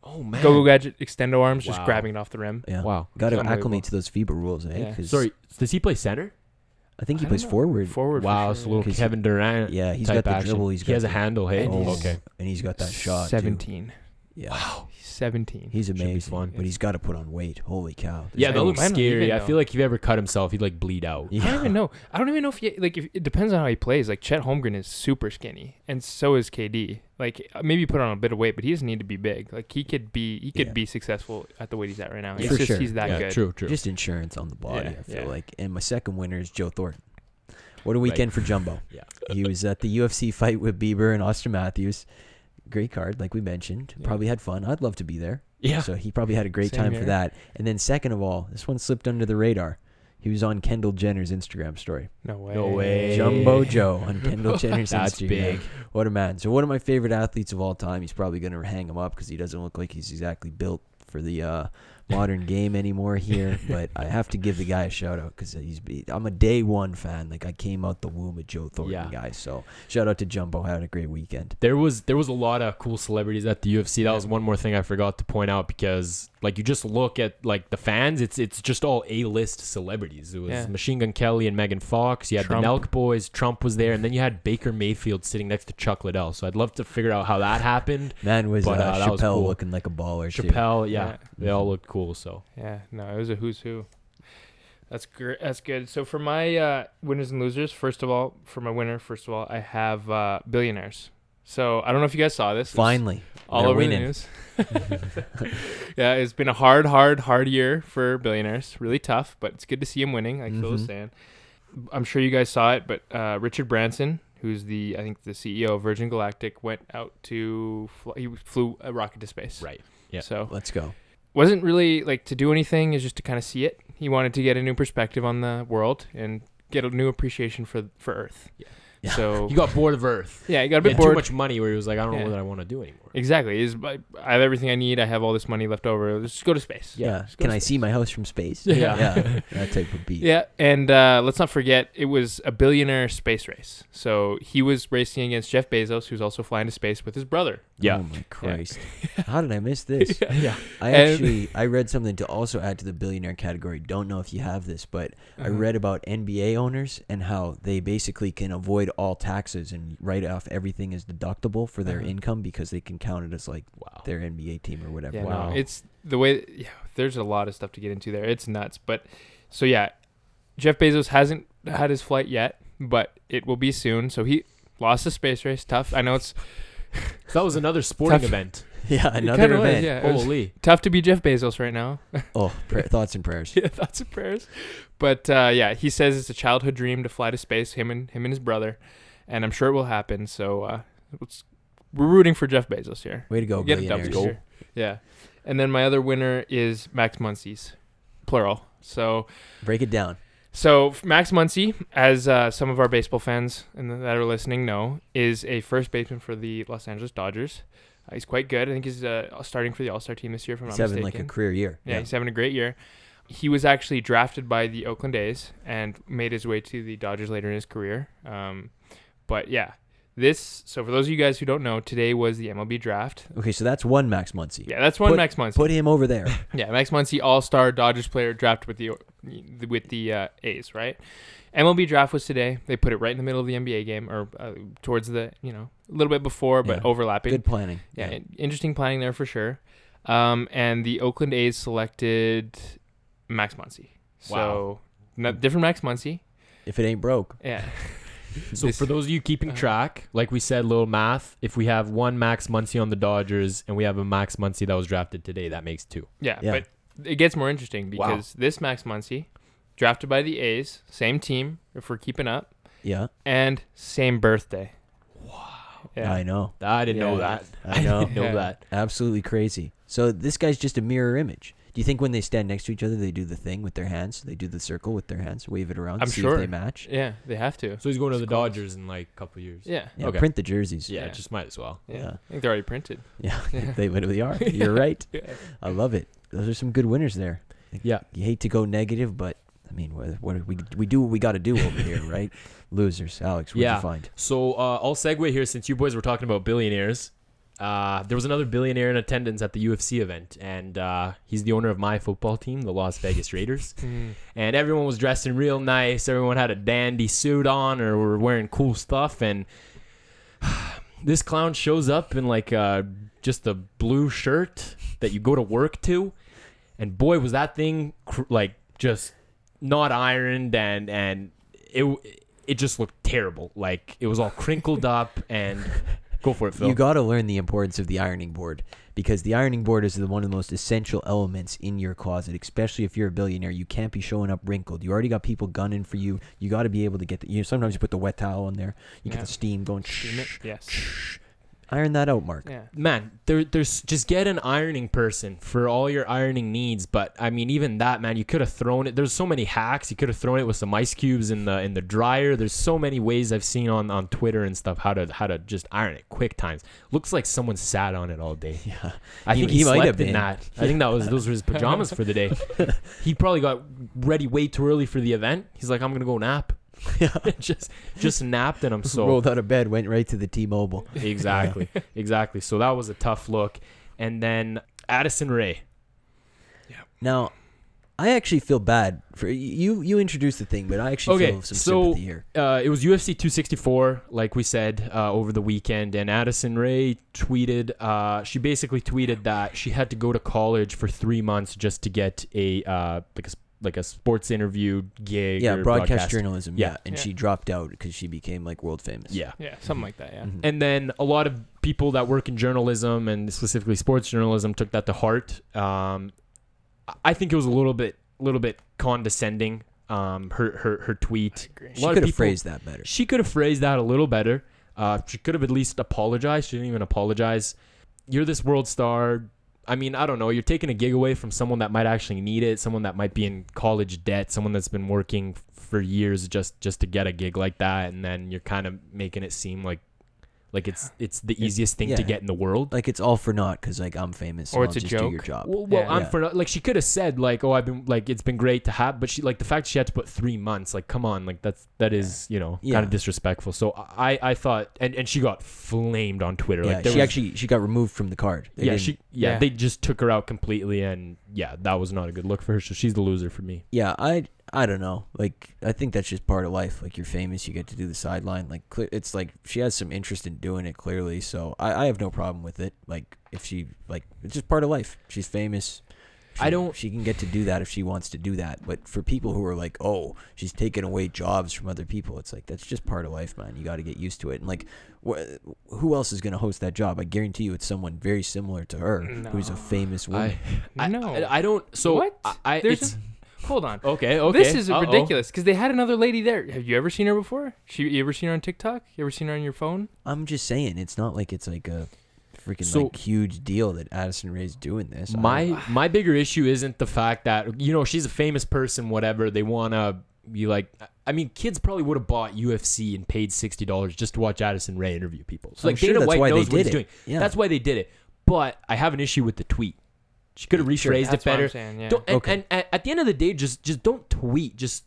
oh man, go gadget, extendo arms, just grabbing it off the rim. Yeah. Wow, got to acclimate to those FIBA rules, eh? Yeah. Sorry, does he play center? I think he plays forward. Wow, it's a little Kevin Durant. Yeah, he's got the dribble. He has a handle. Hey, and he's got that shot. 17. Yeah. Wow. He's 17. He's amazing. But he's got to put on weight. Holy cow. That looks scary. I feel like if he ever cut himself, he'd bleed out. Yeah. I don't even know if he, it depends on how he plays. Chet Holmgren is super skinny, and so is KD. Maybe put on a bit of weight, but he doesn't need to be big. He could be successful at the weight he's at right now. He's that good. True. Just insurance on the body, I feel like. And my second winner is Joe Thornton. What a weekend for Jumbo. Yeah. He was at the UFC fight with Bieber and Austin Matthews. Great card, like we mentioned. Yeah. Probably had fun. I'd love to be there. Yeah. So he probably had a great time for that. And then second of all, this one slipped under the radar. He was on Kendall Jenner's Instagram story. No way. Jumbo Joe on Kendall Jenner's That's Instagram. That's big. What a man. So one of my favorite athletes of all time. He's probably going to hang him up because he doesn't look like he's exactly built for the modern game anymore here. But I have to give the guy a shout out because I'm a day one fan. I came out the womb with Joe Thornton, guys. So shout out to Jumbo. Had a great weekend. There was a lot of cool celebrities at the UFC. That was one more thing I forgot to point out because you just look at the fans. It's just all A-list celebrities. It was Machine Gun Kelly and Megan Fox. You had Trump. The Nelk Boys. Trump was there, and then you had Baker Mayfield sitting next to Chuck Liddell. So I'd love to figure out how that happened. Man was Chappelle was cool. Looking like a baller. Chappelle, yeah. They all looked cool. So it was a who's who. That's great. That's good. So for my winners and losers, first of all, I have billionaires. So I don't know if you guys saw this. Finally, all over the news. Yeah, it's been a hard year for billionaires. Really tough, but it's good to see him winning. Like Phil was saying, I'm sure you guys saw it, but Richard Branson, who's the CEO of Virgin Galactic, went out to he flew a rocket to space. Right. Yeah. So let's go. Wasn't really to do anything, is just to kind of see it. He wanted to get a new perspective on the world and get a new appreciation for Earth. Yeah. So he got bored of Earth. Yeah, he got a bit bored. Too much money where he was like, I don't know that I want to do anymore. Exactly. I have everything I need. I have all this money left over. Let's just go to space. Yeah. Can I see my house from space? Yeah. That type of beat. Yeah. And let's not forget, it was a billionaire space race. So he was racing against Jeff Bezos, who's also flying to space with his brother. Yeah. Oh my Christ. Yeah. How did I miss this? Yeah. I read something to also add to the billionaire category. Don't know if you have this, but I read about NBA owners and how they basically can avoid all taxes and write off everything as deductible for their income because they can counted as like their NBA team or whatever. Yeah, no, it's the way. Yeah, there's a lot of stuff to get into there. It's nuts. But so yeah, Jeff Bezos hasn't had his flight yet, but it will be soon. So he lost the space race. Tough. I know it's. So that was another sporting event. Yeah, another event. Was, yeah, holy. Tough to be Jeff Bezos right now. Oh, thoughts and prayers. Yeah, thoughts and prayers. But yeah, he says it's a childhood dream to fly to space. Him and his brother, and I'm sure it will happen. So we're rooting for Jeff Bezos here. Way to go, billionaires. Yeah, and then my other winner is Max Muncy's, plural. So break it down. So Max Muncy, as some of our baseball fans that are listening know, is a first baseman for the Los Angeles Dodgers. He's quite good. I think he's starting for the All-Star team this year, if I'm not mistaken. He's having like a career year. Yeah, he's having a great year. He was actually drafted by the Oakland A's and made his way to the Dodgers later in his career. But yeah, so for those of you guys who don't know, today was the MLB draft. Okay, so that's one Max Muncy. Yeah, that's one Max Muncy. Put him over there. Yeah, Max Muncy, All-Star Dodgers player, drafted with the A's, right? MLB draft was today. They put it right in the middle of the NBA game, or towards the, a little bit before, but overlapping. Good planning. Yeah, interesting planning there for sure. And the Oakland A's selected Max Muncy. Wow. So different Max Muncy. If it ain't broke. Yeah. So for those of you keeping track, like we said, little math, if we have one Max Muncy on the Dodgers and we have a Max Muncy that was drafted today, that makes two. Yeah. But it gets more interesting because this Max Muncy, drafted by the A's, same team, if we're keeping up. Yeah. And same birthday. Wow. Yeah. I know. I didn't know that. I know. Didn't know that. Absolutely crazy. So this guy's just a mirror image. Do you think when they stand next to each other, they do the thing with their hands? They do the circle with their hands, wave it around, see if they match? Yeah, they have to. So he's going to the Dodgers in like a couple of years. Yeah. Okay. Print the jerseys. Yeah, just might as well. Yeah. I think they're already printed. Yeah, they literally are. You're right. Yeah. I love it. Those are some good winners there. Yeah. You hate to go negative, but, I mean, what we do what we got to do over here, right? Losers. Alex, what'd you find? So I'll segue here since you boys were talking about billionaires. There was another billionaire in attendance at the UFC event, and he's the owner of my football team, the Las Vegas Raiders. And everyone was dressed in real nice. Everyone had a dandy suit on or were wearing cool stuff. And this clown shows up in like just a blue shirt that you go to work to. And boy, was that thing like just not ironed, and it just looked terrible. Like it was all crinkled up and... Go for it, Phil. You got to learn the importance of the ironing board, because the ironing board is one of the most essential elements in your closet, especially if you're a billionaire. You can't be showing up wrinkled. You already got people gunning for you. You got to be able to get sometimes you put the wet towel in there. You get the steam going. Iron that out, Mark. Yeah. Man, there's just get an ironing person for all your ironing needs. But I mean, even that, man, you could have thrown it. There's so many hacks. You could have thrown it with some ice cubes in the dryer. There's so many ways I've seen on Twitter and stuff how to just iron it quick times. Looks like someone sat on it all day. Yeah, I think he might have been that. I think those were his pajamas for the day. He probably got ready way too early for the event. He's like, I'm gonna go nap. Yeah, just napped, and I'm so rolled out of bed, went right to the T-Mobile. Exactly. So that was a tough look. And then Addison Rae. Yeah. Now, I actually feel bad for you. You introduced the thing, but I actually feel some sympathy here. It was UFC 264, like we said over the weekend, and Addison Rae tweeted. She basically tweeted that she had to go to college for 3 months just to get a like a sports interview gig. Yeah, or broadcast journalism. Yeah. And she dropped out because she became like world famous. Yeah. Yeah, something like that, yeah. Mm-hmm. And then a lot of people that work in journalism and specifically sports journalism took that to heart. I think it was a little bit condescending, her tweet. She could have phrased that better. She could have phrased that a little better. She could have at least apologized. She didn't even apologize. You're this world star. I mean, I don't know. You're taking a gig away from someone that might actually need it, someone that might be in college debt, someone that's been working for years just to get a gig like that, and then you're kind of making it seem like it's the easiest thing to get in the world. Like it's all for naught because like I'm famous, or it's a joke. Do your job. Well, I'm for naught. Like she could have said like, oh, I've been like it's been great to have, but she like the fact she had to put 3 months. Like come on, like that is kind of disrespectful. So I thought and she got flamed on Twitter. Yeah, like she got removed from the card. They just took her out completely, and that was not a good look for her. So she's the loser for me. Yeah, I I don't know. Like, I think that's just part of life. Like, you're famous, you get to do the sideline. Like, it's like she has some interest in doing it, clearly. So I have no problem with it. Like, if she, like, it's just part of life. She's famous. She can get to do that if she wants to do that. But for people who are like, oh, she's taking away jobs from other people, it's like, that's just part of life, man. You got to get used to it. And like, who else is going to host that job? I guarantee you, it's someone very similar to her who's a famous woman. Hold on. Okay. This is ridiculous because they had another lady there. Have you ever seen her before? You ever seen her on TikTok? You ever seen her on your phone? I'm just saying, it's not like it's like a huge deal that Addison Rae's doing this. My bigger issue isn't the fact that, you know, she's a famous person, whatever. They want to be like, I mean, kids probably would have bought UFC and paid $60 just to watch Addison Rae interview people. So, like, Dana White knows what he's doing. Yeah. That's why they did it. But I have an issue with the tweet. She could have rephrased it better. Saying, yeah. And at the end of the day, just don't tweet. Just,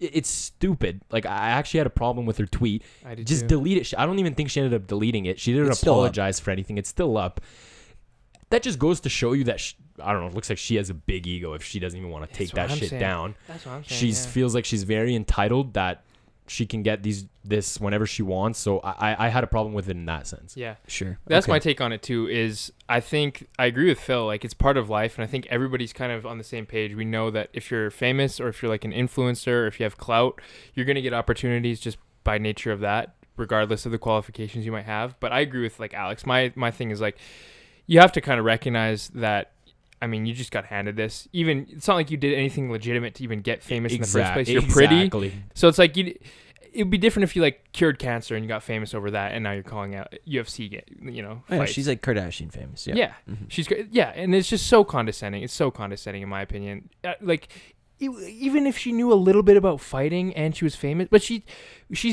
it's stupid. Like, I actually had a problem with her tweet. I did just too. Delete it. I don't even think she ended up deleting it. She didn't apologize for anything. It's still up. That just goes to show you that she, I don't know. It looks like she has a big ego if she doesn't even want to take that shit down. That's what I'm saying. She feels like she's very entitled that she can get this whenever she wants. So I had a problem with it in that sense. Yeah, sure. That's my take on it too. Is I think I agree with Phil. Like, it's part of life, and I think everybody's kind of on the same page. We know that if you're famous or if you're like an influencer or if you have clout, you're gonna get opportunities just by nature of that, regardless of the qualifications you might have. But I agree with like Alex. My thing is like, you have to kind of recognize that. I mean, you just got handed this. Even it's not like you did anything legitimate to even get famous in the first place. You're pretty, so it's like it'd be different if you like cured cancer and you got famous over that, and now you're calling out UFC. You know, yeah, she's like Kardashian famous. Yeah, mm-hmm. And it's just so condescending. It's so condescending, in my opinion. Like, even if she knew a little bit about fighting and she was famous, but she's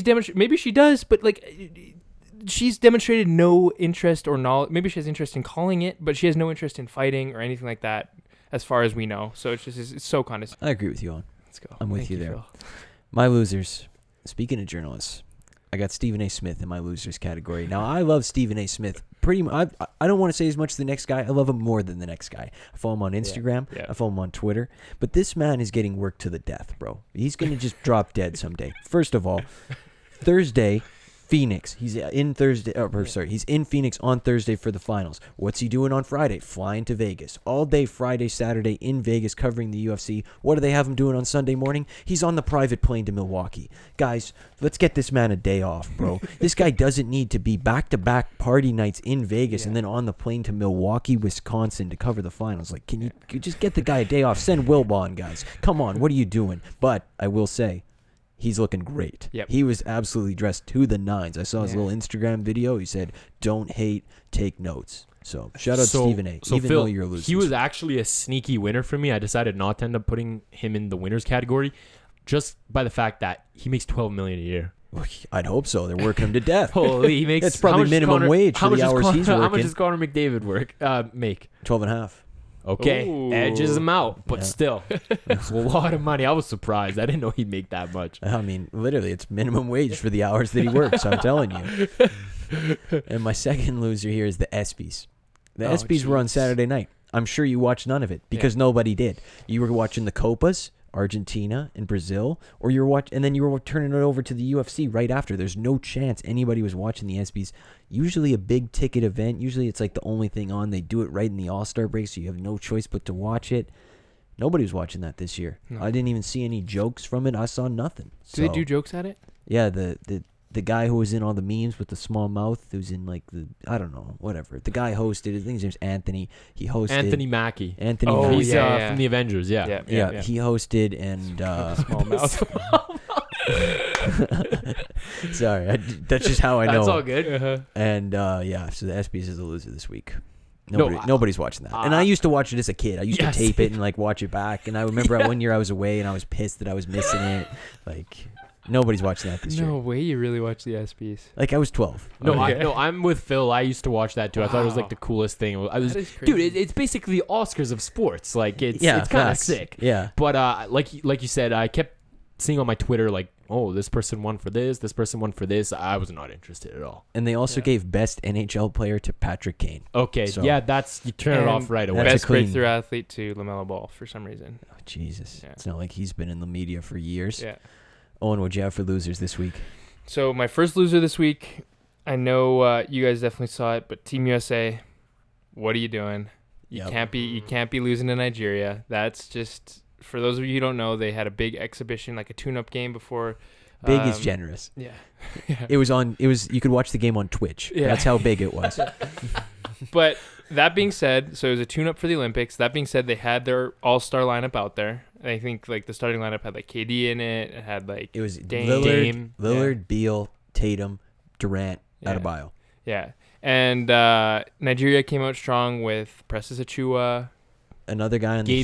demonstrated. Maybe she does, but like. She's demonstrated no interest or knowledge. Maybe she has interest in calling it, but she has no interest in fighting or anything like that, as far as we know. So it's just it's so condescending. I agree with you, Owen. Let's go. I'm with you there. Phil. My losers. Speaking of journalists, I got Stephen A. Smith in my losers category. Now, I love Stephen A. Smith. Pretty much, I don't want to say as much as the next guy. I love him more than the next guy. I follow him on Instagram. Yeah. I follow him on Twitter. But this man is getting worked to the death, bro. He's going to just drop dead someday. First of all, Thursday... Phoenix. He's in Phoenix on Thursday for the finals. What's he doing on Friday? Flying to Vegas. All day Friday, Saturday in Vegas covering the UFC. What do they have him doing on Sunday morning? He's on the private plane to Milwaukee. Guys, let's get this man a day off, bro. This guy doesn't need to be back-to-back party nights in Vegas and then on the plane to Milwaukee, Wisconsin to cover the finals. Like, can you just get the guy a day off? Send Wilbon, guys. Come on, what are you doing? But I will say, he's looking great. Yep. He was absolutely dressed to the nines. I saw his little Instagram video. He said, "Don't hate, take notes." So shout out to Stephen A. So even Phil, though you're losing, he was actually a sneaky winner for me. I decided not to end up putting him in the winners category, just by the fact that he makes $12 million a year. I'd hope so. They're working him to death. Holy, he makes that's probably minimum wage for the hours he's working. How much does Connor McDavid make? 12.5. Okay, ooh. Edges him out, but still, it's a lot of money. I was surprised. I didn't know he'd make that much. I mean, literally, it's minimum wage for the hours that he works, I'm telling you. And my second loser here is the ESPYs. The ESPYs were on Saturday night. I'm sure you watched none of it because nobody did. You were watching the Copas, Argentina and Brazil, or you were and then you were turning it over to the UFC right after. There's no chance anybody was watching the ESPYs. Usually a big ticket event. Usually it's like the only thing on. They do it right in the All-Star break, so you have no choice but to watch it. Nobody was watching that this year. No. I didn't even see any jokes from it. I saw nothing. Do they do jokes at it? Yeah, the guy who was in all the memes with the small mouth, who's in like I don't know, whatever. The guy hosted it. I think his name's Anthony. He hosted. Anthony Mackie. Anthony Mackie. He's from the Avengers, yeah. He hosted and... small mouth. Sorry, that's just how I know. That's all good. Uh-huh. And so the ESPYs is a loser this week. Nobody's watching that. And I used to watch it as a kid. I used to tape it and like watch it back. And I remember one year I was away and I was pissed that I was missing it. Like... Nobody's watching that this year. No way you really watch the ESPYs. Like, I was 12. I'm with Phil. I used to watch that, too. Wow. I thought it was, like, the coolest thing. It's basically Oscars of sports. Like, it's kind of sick. Yeah. But like you said, I kept seeing on my Twitter, like, oh, this person won for this, this person won for this. I was not interested at all. And they also gave best NHL player to Patrick Kane. Okay, so, yeah, that's, you turn it off right away. Best breakthrough athlete to LaMelo Ball for some reason. Oh, Jesus. Yeah. It's not like he's been in the media for years. Yeah. Owen, what do you have for losers this week? So my first loser this week, I know you guys definitely saw it, but Team USA, what are you doing? You can't be losing to Nigeria. That's just, for those of you who don't know, they had a big exhibition, like a tune-up game before. Big is generous. Yeah. It was you could watch the game on Twitch. Yeah. That's how big it was. But that being said, so it was a tune-up for the Olympics. That being said, they had their all-star lineup out there. And I think like the starting lineup had like KD in it. It had like it was Lillard, Beal, Tatum, Durant, Adebayo. Yeah. And Nigeria came out strong with Precious Achiuwa. Another guy on the key.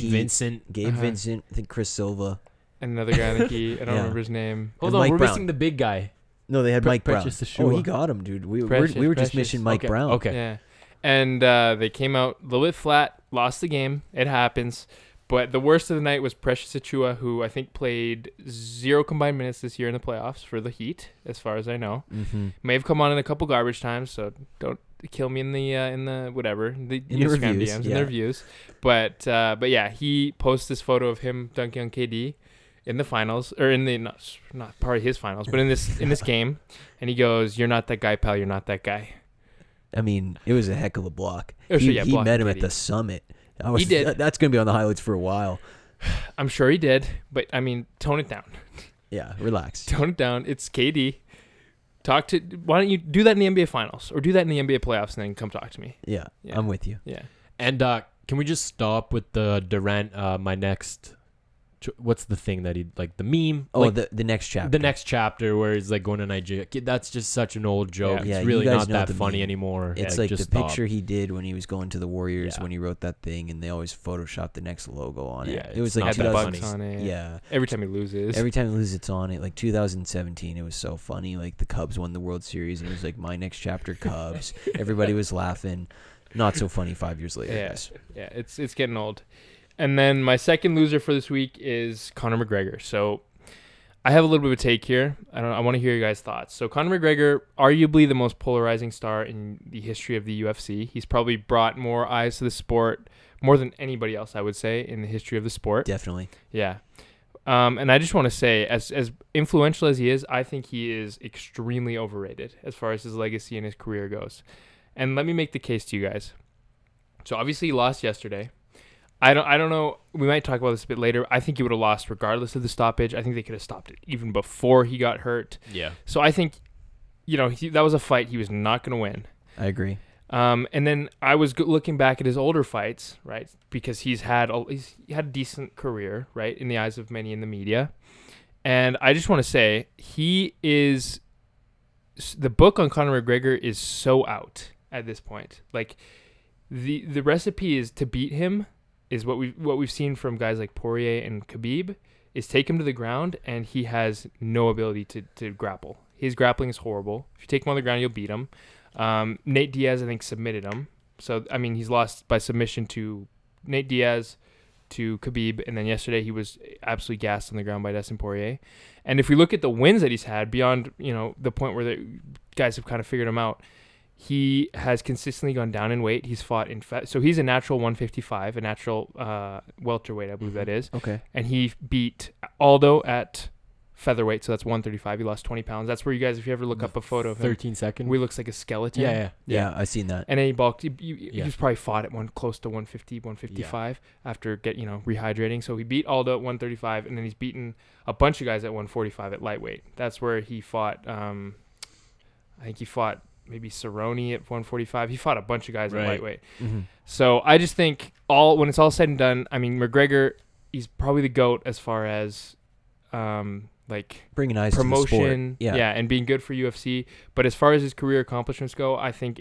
Gabe Vincent. I think Chris Silva. Another guy on the key. I don't remember his name. Hold on, we're missing the big guy. No, they had Mike Brown. Oh, he got him, dude. We were just missing Mike Brown. Okay. Yeah. And they came out a little bit flat, lost the game. It happens. But the worst of the night was Precious Achiuwa, who I think played 0 combined minutes this year in the playoffs for the Heat, as far as I know. Mm-hmm. May have come on in a couple garbage times, so don't kill me in the reviews. But yeah, he posts this photo of him dunking on KD in the finals, or in the not part of his finals, but in this game, and he goes, "You're not that guy, pal. You're not that guy." I mean, it was a heck of a block. He met him at the summit. He did. That's going to be on the highlights for a while. I'm sure he did, but I mean, tone it down. Yeah, relax. Tone it down. It's KD. Why don't you do that in the NBA Finals or do that in the NBA playoffs and then come talk to me? Yeah. I'm with you. Yeah. And can we just stop with the Durant? My next, what's the thing that he like the meme? Oh, like, the next chapter. The next chapter where he's like going to Nigeria. That's just such an old joke. Yeah. It's really not that funny anymore. It's like just the picture he did when he was going to the Warriors when he wrote that thing, and they always photoshopped the next logo on it. Yeah, it was like 2000. Yeah, every time he loses. Every time he loses, it's on it. Like 2017, it was so funny. Like the Cubs won the World Series, and it was like my next chapter Cubs. Everybody was laughing. Not so funny 5 years later. Yeah, it's getting old. And then my second loser for this week is Conor McGregor. So I have a little bit of a take here. I want to hear your guys' thoughts. So Conor McGregor, arguably the most polarizing star in the history of the UFC. He's probably brought more eyes to the sport, more than anybody else, I would say, in the history of the sport. Definitely. Yeah. And I just want to say, as influential as he is, I think he is extremely overrated as far as his legacy and his career goes. And let me make the case to you guys. So obviously he lost yesterday. I don't know. We might talk about this a bit later. I think he would have lost regardless of the stoppage. I think they could have stopped it even before he got hurt. Yeah. So I think, that was a fight he was not going to win. I agree. And then I was looking back at his older fights, right? Because he's had a decent career, right? In the eyes of many in the media. And I just want to say, the book on Conor McGregor is so out at this point. Like, the recipe is to beat him. Is what we've seen from guys like Poirier and Khabib is take him to the ground, and he has no ability to grapple. His grappling is horrible. If you take him on the ground, you'll beat him. Nate Diaz, I think, submitted him. So, I mean, he's lost by submission to Nate Diaz, to Khabib, and then yesterday he was absolutely gassed on the ground by Dustin Poirier. And if we look at the wins that he's had beyond, the point where the guys have kind of figured him out, he has consistently gone down in weight. He's fought in fat. So he's a natural 155, a natural welterweight, I believe that is. Okay. And he beat Aldo at featherweight, so that's 135. He lost 20 pounds. That's where you guys, if you ever look up a photo of him. 13-second. Where he looks like a skeleton. Yeah, I've seen that. And then he bulked. He's probably fought at close to 150, 155 after rehydrating. So he beat Aldo at 135, and then he's beaten a bunch of guys at 145 at lightweight. That's where he fought, I think he fought maybe Cerrone at 145. He fought a bunch of guys in lightweight. Mm-hmm. So I just think when it's all said and done, I mean, McGregor, he's probably the GOAT as far as bringing eyes promotion, to the sport. Yeah, and being good for UFC. But as far as his career accomplishments go, I think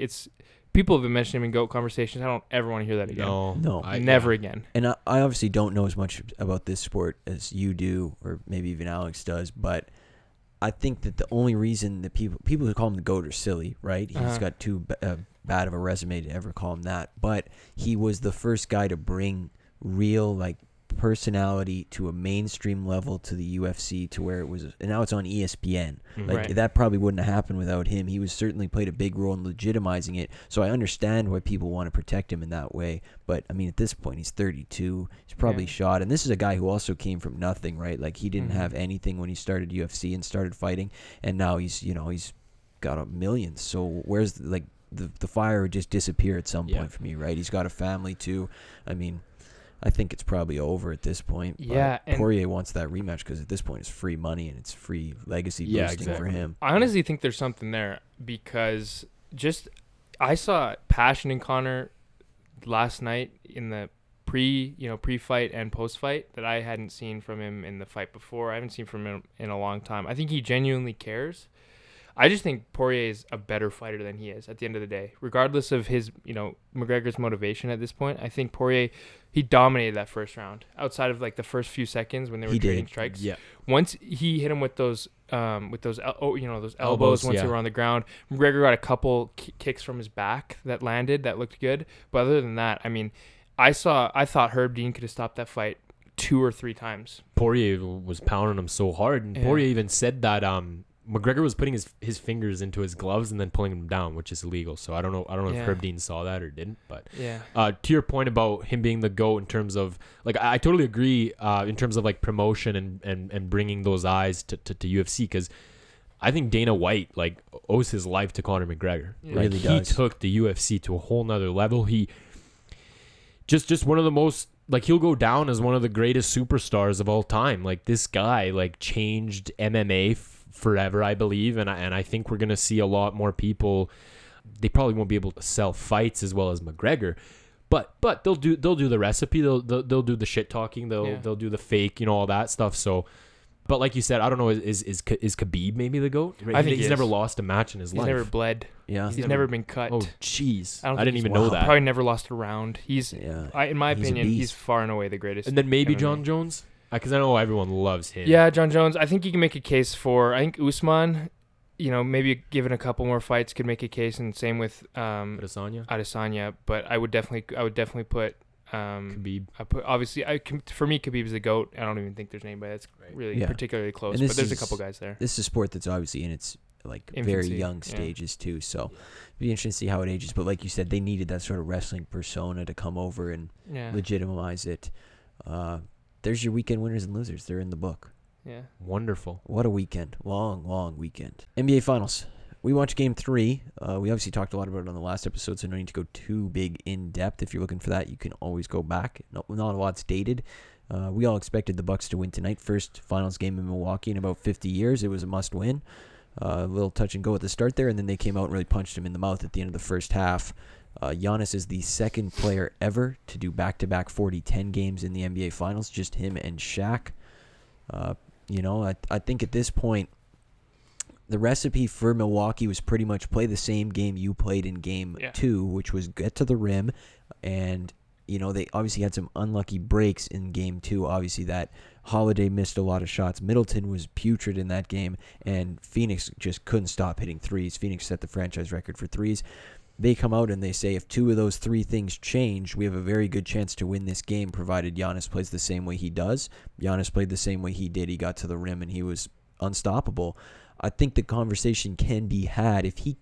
people have been mentioning him in GOAT conversations. I don't ever want to hear that again. No, never again. And I obviously don't know as much about this sport as you do, or maybe even Alex does, but I think that the only reason that people who call him the GOAT are silly, right? He's got too bad of a resume to ever call him that. But he was the first guy to bring real, like, personality to a mainstream level to the UFC to where it was, and now it's on ESPN. Like right. That probably wouldn't have happened without him. He was certainly played a big role in legitimizing it. So I understand why people want to protect him in that way. But I mean, at this point, he's 32. He's probably shot. And this is a guy who also came from nothing, right? Like he didn't have anything when he started UFC and started fighting. And now he's, you know, he's got a million. So where's the, like the fire would just disappear at some point for me, right? He's got a family too. I mean, I think it's probably over at this point. Yeah, but Poirier wants that rematch because at this point it's free money and it's free legacy boosting for him. I honestly think there's something there because just I saw passion in Connor last night in the pre-fight and post-fight that I hadn't seen from him in the fight before. I haven't seen from him in a long time. I think he genuinely cares. I just think Poirier is a better fighter than he is at the end of the day, regardless of his, you know, McGregor's motivation at this point. I think Poirier, he dominated that first round outside of like the first few seconds when they were trading strikes. Yeah. Once he hit him with those elbows once they were on the ground, McGregor got a couple kicks from his back that landed that looked good. But other than that, I mean, I thought Herb Dean could have stopped that fight 2 or 3 times. Poirier was pounding him so hard, and Poirier even said that McGregor was putting his fingers into his gloves and then pulling them down, which is illegal. So I don't know if Herb Dean saw that or didn't. But to your point about him being the GOAT in terms of like, I totally agree in terms of like promotion and bringing those eyes to UFC, because I think Dana White like owes his life to Conor McGregor. Yeah. Like, he took the UFC to a whole nother level. He just one of the most. Like, he'll go down as one of the greatest superstars of all time. Like, this guy, like, changed MMA forever, I believe. And I think we're going to see a lot more people. They probably won't be able to sell fights as well as McGregor. But they'll do the recipe. They'll do the shit talking. They'll do the fake, you know, all that stuff. So, but like you said, I don't know, is Khabib maybe the GOAT? Right? I think he's never lost a match in his life. He's never bled. Yeah. He's never been cut. Oh, jeez. I didn't even know that. Probably never lost a round. He's, in my opinion, he's far and away the greatest. And then maybe MMA. John Jones? Because I know everyone loves him. Yeah, John Jones. I think you can make a case for, I think Usman, you know, maybe given a couple more fights could make a case. And same with Adesanya. But I would definitely put... Khabib. For me, Khabib is the GOAT. I don't even think there's anybody that's really particularly close, but there's a couple guys there. This is a sport that's obviously in its like infancy, very young stages too, so it'd be interesting to see how it ages. But like you said, they needed that sort of wrestling persona to come over and legitimize it. There's your weekend winners and losers. They're in the book. Yeah, wonderful. What a weekend! Long weekend. NBA Finals. We watched Game 3. We obviously talked a lot about it on the last episode, so no need to go too big in depth. If you're looking for that, you can always go back. Not a lot's dated. We all expected the Bucks to win tonight. First finals game in Milwaukee in about 50 years. It was a must-win. A little touch and go at the start there, and then they came out and really punched him in the mouth at the end of the first half. Giannis is the second player ever to do back-to-back 40-10 games in the NBA Finals, just him and Shaq. You know, I think at this point, the recipe for Milwaukee was pretty much play the same game you played in game 2, which was get to the rim. And, you know, they obviously had some unlucky breaks in game 2. Obviously, that Holiday missed a lot of shots. Middleton was putrid in that game. And Phoenix just couldn't stop hitting threes. Phoenix set the franchise record for threes. They come out and they say, if 2 of those 3 things change, we have a very good chance to win this game, provided Giannis plays the same way he does. Giannis played the same way he did. He got to the rim and he was unstoppable. I think the conversation can be had if he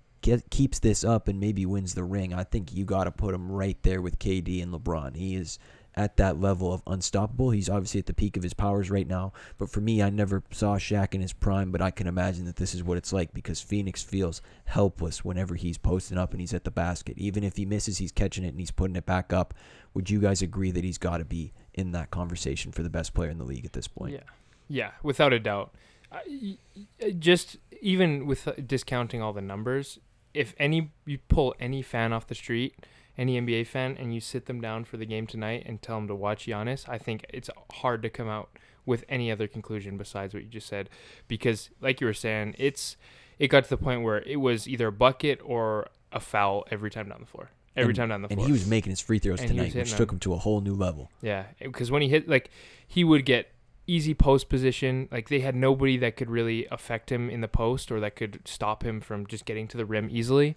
keeps this up and maybe wins the ring. I think you got to put him right there with KD and LeBron. He is at that level of unstoppable. He's obviously at the peak of his powers right now. But for me, I never saw Shaq in his prime, but I can imagine that this is what it's like because Phoenix feels helpless whenever he's posting up and he's at the basket. Even if he misses, he's catching it and he's putting it back up. Would you guys agree that he's got to be in that conversation for the best player in the league at this point? Yeah, without a doubt. Just even with discounting all the numbers, if you pull any fan off the street, any NBA fan, and you sit them down for the game tonight and tell them to watch Giannis, I think it's hard to come out with any other conclusion besides what you just said, because like you were saying, it got to the point where it was either a bucket or a foul every time down the floor. And he was making his free throws tonight, which took him to a whole new level. Yeah, because when he hit, like, he would get easy post position, like they had nobody that could really affect him in the post or that could stop him from just getting to the rim easily.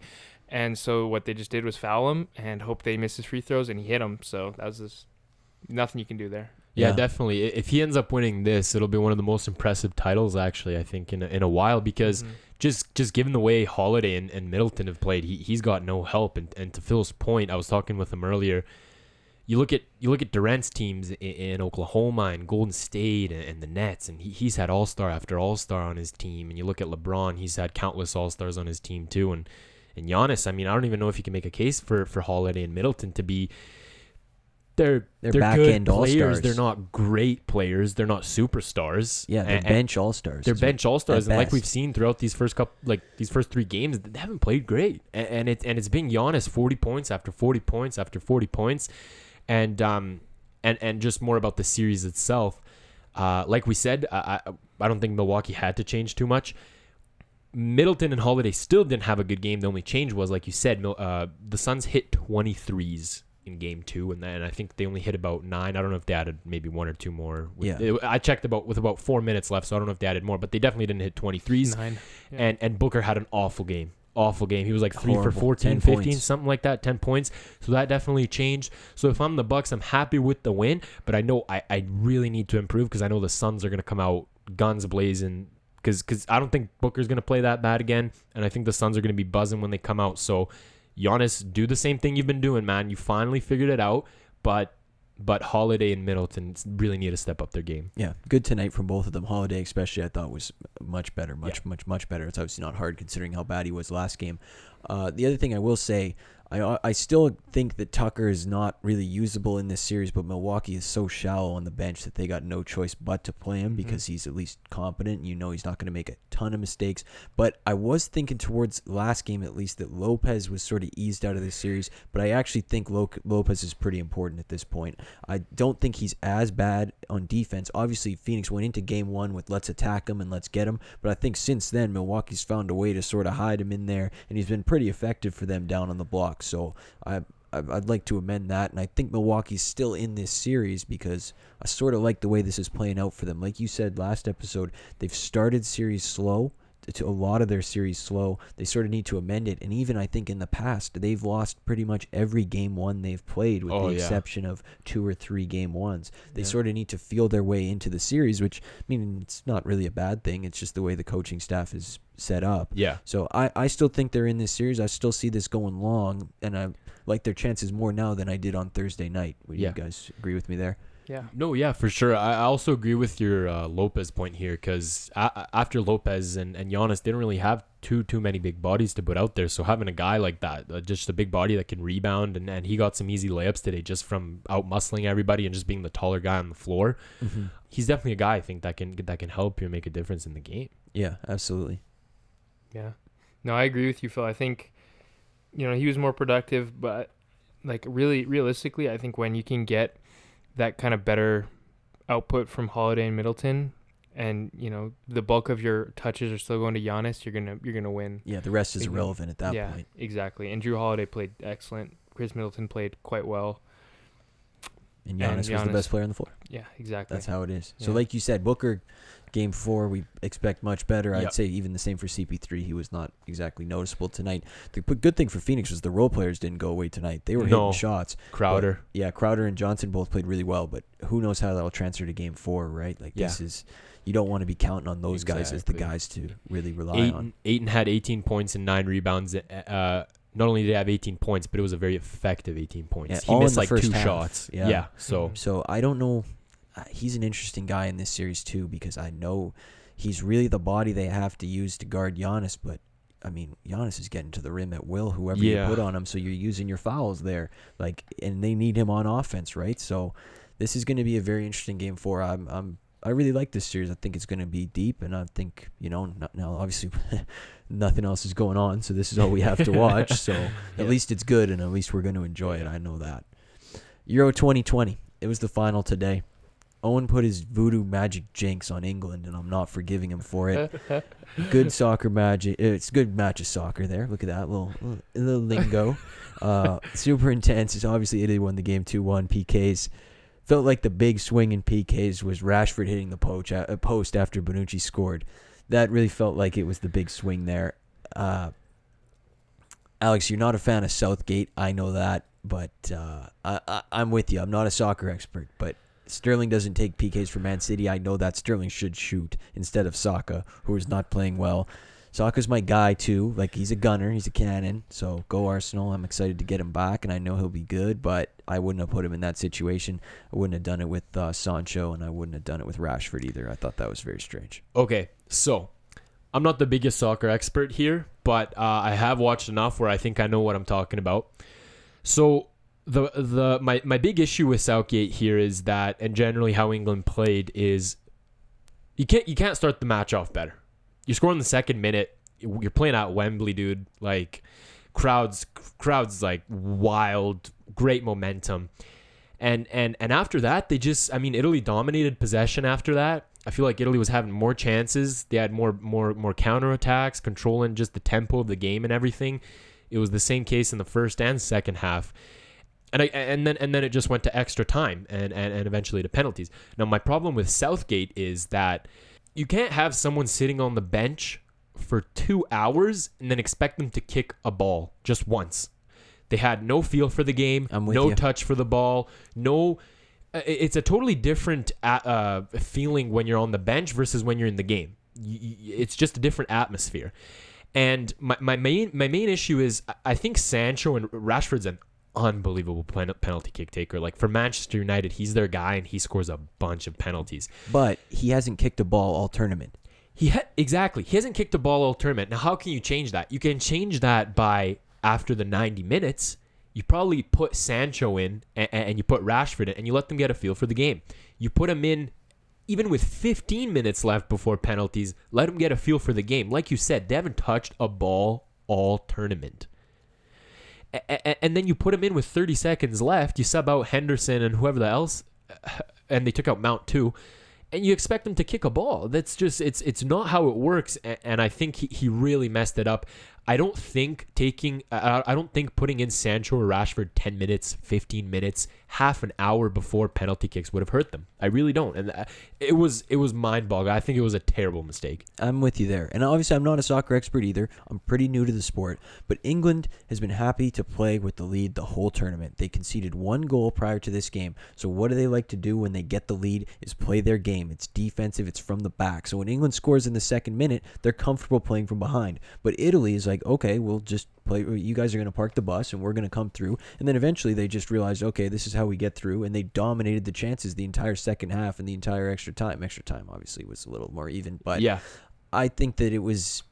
And so what they just did was foul him and hope they missed his free throws, and he hit him. So that was just nothing you can do there. Yeah, definitely. If he ends up winning this, it'll be one of the most impressive titles, actually, I think, in a while, because just given the way Holiday and Middleton have played, he's got no help. And to Phil's point, I was talking with him earlier, you look at Durant's teams in Oklahoma and Golden State and the Nets, and he's had all-star after all-star on his team. And you look at LeBron, he's had countless all-stars on his team too. And Giannis, I mean, I don't even know if you can make a case for Holiday and Middleton to be they're back good end players. All-stars. They're not great players. They're not superstars. Yeah, they're bench all-stars. They're bench all-stars, and like we've seen throughout these first three games, they haven't played great. And it's been Giannis 40 points after 40 points. And just more about the series itself. Like we said, I don't think Milwaukee had to change too much. Middleton and Holiday still didn't have a good game. The only change was, like you said, the Suns hit 23s in game two, and I think they only hit about 9. I don't know if they added maybe 1 or 2 more. I checked with about 4 minutes left, so I don't know if they added more, but they definitely didn't hit 23s. 9. Yeah. And Booker had an awful game. He was like 3 Horrible. For 14, 15, points. Something like that, 10 points. So that definitely changed. So if I'm the Bucks, I'm happy with the win, but I know I really need to improve, because I know the Suns are going to come out guns blazing, because I don't think Booker's going to play that bad again, and I think the Suns are going to be buzzing when they come out. So Giannis, do the same thing you've been doing, man. You finally figured it out, but Holiday and Middleton really need to step up their game. Yeah, good tonight from both of them. Holiday especially, I thought, was much better. It's obviously not hard considering how bad he was last game. The other thing I will say, I still think that Tucker is not really usable in this series, but Milwaukee is so shallow on the bench that they got no choice but to play him, because he's at least competent. You know he's not going to make a ton of mistakes. But I was thinking towards last game, at least, that Lopez was sort of eased out of this series, but I actually think Lopez is pretty important at this point. I don't think he's as bad on defense. Obviously, Phoenix went into game one with let's attack him and let's get him, but I think since then, Milwaukee's found a way to sort of hide him in there, and he's been pretty effective for them down on the block. So I'd like to amend that, and I think Milwaukee's still in this series, because I sort of like the way this is playing out for them. Like you said last episode, they've started series slow, to a lot of their series slow. They sort of need to amend it, and even I think in the past, they've lost pretty much every game one they've played, with the exception of 2 or 3 game ones. They sort of need to feel their way into the series, which, I mean, it's not really a bad thing. It's just the way the coaching staff is set up. Yeah. So I still think they're in this series. I still see this going long, and I like their chances more now than I did on Thursday night. Would you guys agree with me there? Yeah. No, yeah, for sure. I also agree with your Lopez point here, because after Lopez and Giannis didn't really have too many big bodies to put out there. So having a guy like that, just a big body that can rebound, and he got some easy layups today just from out-muscling everybody and just being the taller guy on the floor. Mm-hmm. He's definitely a guy, I think, that can help you make a difference in the game. Yeah, absolutely. Yeah. No, I agree with you, Phil. I think, he was more productive, but like really realistically, I think when you can get that kind of better output from Holiday and Middleton, and the bulk of your touches are still going to Giannis, you're gonna win. Yeah, the rest is irrelevant at that point. Yeah, exactly. And Drew Holiday played excellent. Chris Middleton played quite well. And Giannis was the best player on the floor. Yeah, exactly. That's how it is. So like you said, Booker, game 4, we expect much better. I'd say even the same for CP3. He was not exactly noticeable tonight. The good thing for Phoenix was the role players didn't go away tonight. They were hitting shots. Crowder. But, Crowder and Johnson both played really well, but who knows how that'll transfer to game 4, right? Like this is, you don't want to be counting on those guys as the guys to really rely on. Ayton had 18 points and 9 rebounds. Not only did he have 18 points, but it was a very effective 18 points. Yeah, he missed like 2 half. Shots. Yeah. So I don't know. He's an interesting guy in this series too, because I know he's really the body they have to use to guard Giannis. But I mean, Giannis is getting to the rim at will, whoever you put on him. So you're using your fouls there, and they need him on offense, right? So this is going to be a very interesting game 4. I really like this series. I think it's going to be deep, and I think, now obviously nothing else is going on, so this is all we have to watch. So at least it's good, and at least we're going to enjoy it. I know that. Euro 2020, it was the final today. Owen put his voodoo magic jinx on England, and I'm not forgiving him for it. Good soccer magic. It's good match of soccer there. Look at that little lingo. Super intense. It's obviously Italy won the game 2-1 PKs. Felt like the big swing in PKs was Rashford hitting the post after Bonucci scored. That really felt like it was the big swing there. Alex, you're not a fan of Southgate. I know that, but I'm with you. I'm not a soccer expert, but Sterling doesn't take PKs for Man City. I know that Sterling should shoot instead of Saka, who is not playing well. Saka's my guy, too. Like, he's a gunner. He's a cannon. So, go Arsenal. I'm excited to get him back, and I know he'll be good, but I wouldn't have put him in that situation. I wouldn't have done it with Sancho, and I wouldn't have done it with Rashford either. I thought that was very strange. Okay, so I'm not the biggest soccer expert here, but I have watched enough where I think I know what I'm talking about. So, my big issue with Southgate here is that, and generally how England played, is you can't start the match off better. You score in the second minute. You're playing at Wembley, dude. Like, crowds like wild, great momentum, and after that they just, I mean, Italy dominated possession. After that, I feel like Italy was having more chances. They had more counterattacks, controlling just the tempo of the game and everything. It was the same case in the first and second half. And then it just went to extra time and eventually to penalties. Now, my problem with Southgate is that you can't have someone sitting on the bench for 2 hours and then expect them to kick a ball just once. They had no feel for the game, no touch for the ball, no. It's a totally different feeling when you're on the bench versus when you're in the game. It's just a different atmosphere. And my main issue is, I think Sancho and Rashford's an unbelievable penalty kick taker. Like, for Manchester United, he's their guy and he scores a bunch of penalties. But he hasn't kicked a ball all tournament. Exactly. He hasn't kicked a ball all tournament. Now, how can you change that? You can change that by, after the 90 minutes, you probably put Sancho in and you put Rashford in and you let them get a feel for the game. You put them in even with 15 minutes left before penalties, let them get a feel for the game. Like you said, they haven't touched a ball all tournament. And then you put him in with 30 seconds left. You sub out Henderson and whoever else, and they took out Mount too, and you expect them to kick a ball. That's just, it's not how it works, and I think he really messed it up. I don't think putting in Sancho or Rashford 10 minutes, 15 minutes, half an hour before penalty kicks would have hurt them. I really don't. And it was mind-boggling. I think it was a terrible mistake. I'm with you there. And obviously, I'm not a soccer expert either. I'm pretty new to the sport. But England has been happy to play with the lead the whole tournament. They conceded one goal prior to this game. So what do they like to do when they get the lead is play their game. It's defensive. It's from the back. So when England scores in the second minute, they're comfortable playing from behind. But Italy is like, okay, we'll just play. You guys are going to park the bus and we're going to come through. And then eventually they just realized, okay, this is how we get through. And they dominated the chances the entire second half and the entire extra time. Extra time obviously was a little more even, but yeah, I think that it was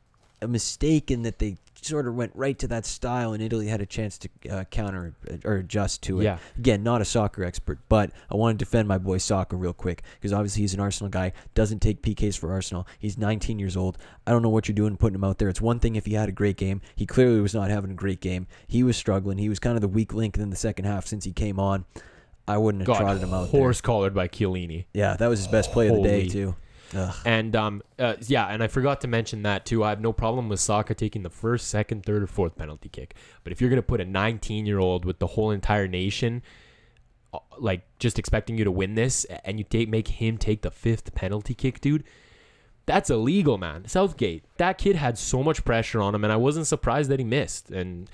a mistake in that they sort of went right to that style and Italy had a chance to counter or adjust to it. Yeah. Again, not a soccer expert, but I want to defend my boy Saka real quick because obviously he's an Arsenal guy, doesn't take PKs for Arsenal. He's 19 years old. I don't know what you're doing putting him out there. It's one thing if he had a great game. He clearly was not having a great game. He was struggling. He was kind of the weak link in the second half since he came on. I wouldn't have trotted him out there. Horse-collared by Chiellini. Yeah, that was his best play of the day too. Ugh. And and I forgot to mention that too. I have no problem with Saka taking the first, second, third, or fourth penalty kick. But if you're gonna put a 19-year-old with the whole entire nation, like just expecting you to win this, and you make him take the fifth penalty kick, dude, that's illegal, man. Southgate, that kid had so much pressure on him, and I wasn't surprised that he missed. And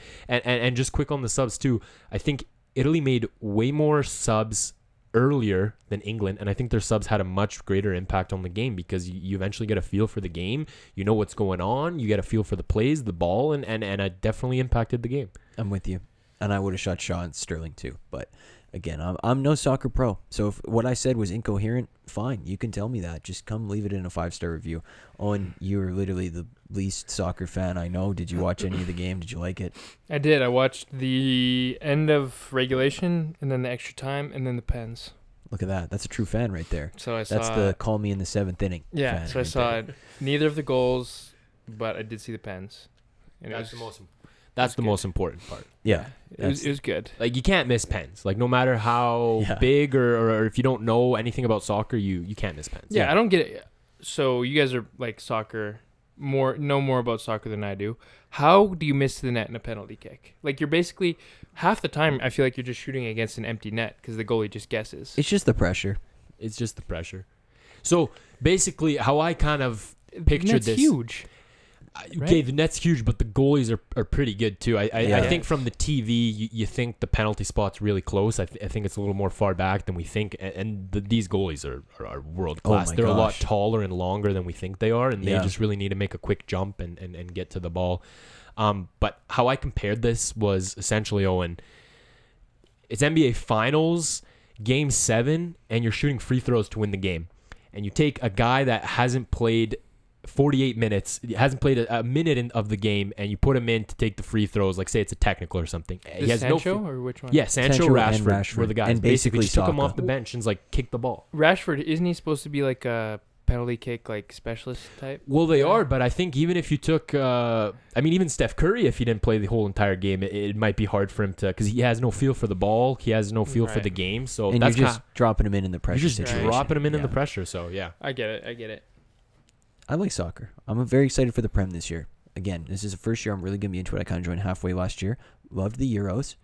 just quick on the subs too. I think Italy made way more subs earlier than England, and I think their subs had a much greater impact on the game because you eventually get a feel for the game, you know what's going on, you get a feel for the plays, the ball, and it definitely impacted the game. I'm with you, and I would have shot Shaw and Sterling too, but again, I'm no soccer pro, so if what I said was incoherent, fine, you can tell me that. Just come leave it in a 5-star review. Owen, you are literally the least soccer fan I know. Did you watch any of the game? Did you like it? I did. I watched the end of regulation, and then the extra time, and then the pens. Look at that. That's a true fan right there. So I saw. That's the call me in the seventh inning. Yeah. So I saw it. Neither of the goals, but I did see the pens. And that's the most. That's the most important part. Yeah. It was good. Like, you can't miss pens. Like, no matter how big or if you don't know anything about soccer, you can't miss pens. Yeah, I don't get it. So you guys are like soccer, know more about soccer than I do. How do you miss the net in a penalty kick? Like, you're basically, half the time, I feel like you're just shooting against an empty net because the goalie just guesses. It's just the pressure. So basically how I kind of pictured this. It's huge. Okay, the net's huge, but the goalies are pretty good too. I think from the TV, you think the penalty spot's really close. I think it's a little more far back than we think. And these goalies are world class. They're a lot taller and longer than we think they are, and they just really need to make a quick jump and get to the ball. But how I compared this was essentially, Owen, it's NBA Finals, Game 7, and you're shooting free throws to win the game. And you take a guy that hasn't played 48 minutes, hasn't played a minute of the game, and you put him in to take the free throws, like say it's a technical or something. He has Sancho or which one? Yeah, Sancho, Rashford were the guys. And basically just took him off the bench and like kicked the ball. Rashford, isn't he supposed to be like a penalty kick like specialist type? Well, they are, but I think even if you took, even Steph Curry, if he didn't play the whole entire game, it might be hard for him to, because he has no feel for the ball, he has no feel for the game. So and that's you're just dropping him in the pressure. You're just dropping him in the pressure. So yeah, I get it. I like soccer. I'm very excited for the Prem this year. Again, this is the first year I'm really going to be into it. I kind of joined halfway last year. Loved the Euros.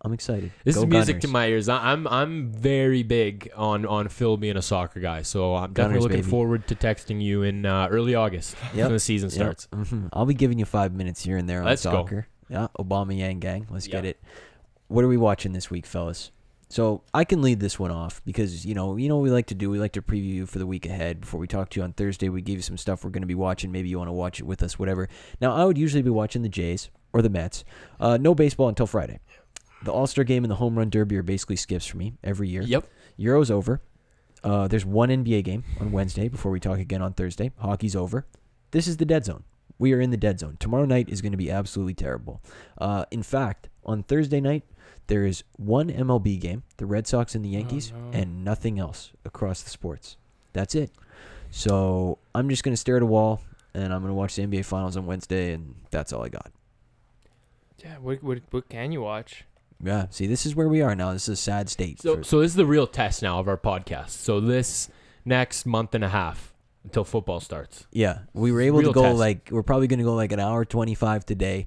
I'm excited. This is music to my ears. I'm very big on Phil being a soccer guy, so I'm definitely looking forward to texting you in early August when the season starts. Mm-hmm. I'll be giving you 5 minutes here and there on soccer. Yeah, Aubameyang gang. Let's get it. What are we watching this week, fellas? So I can lead this one off because, you know what we like to do. We like to preview you for the week ahead. Before we talk to you on Thursday, we give you some stuff we're going to be watching. Maybe you want to watch it with us, whatever. Now, I would usually be watching the Jays or the Mets. No baseball until Friday. The All-Star Game and the Home Run Derby are basically skips for me every year. Yep. Euro's over. There's one NBA game on Wednesday before we talk again on Thursday. Hockey's over. This is the dead zone. We are in the dead zone. Tomorrow night is going to be absolutely terrible. In fact, on Thursday night, there is one MLB game, the Red Sox and the Yankees, and nothing else across the sports. That's it. So I'm just going to stare at a wall, and I'm going to watch the NBA Finals on Wednesday, and that's all I got. Yeah, what can you watch? Yeah, see, this is where we are now. This is a sad state. So this is the real test now of our podcast. So this next month and a half until football starts. Yeah, we were able to go test. Like we're probably going to go like an hour 25 today.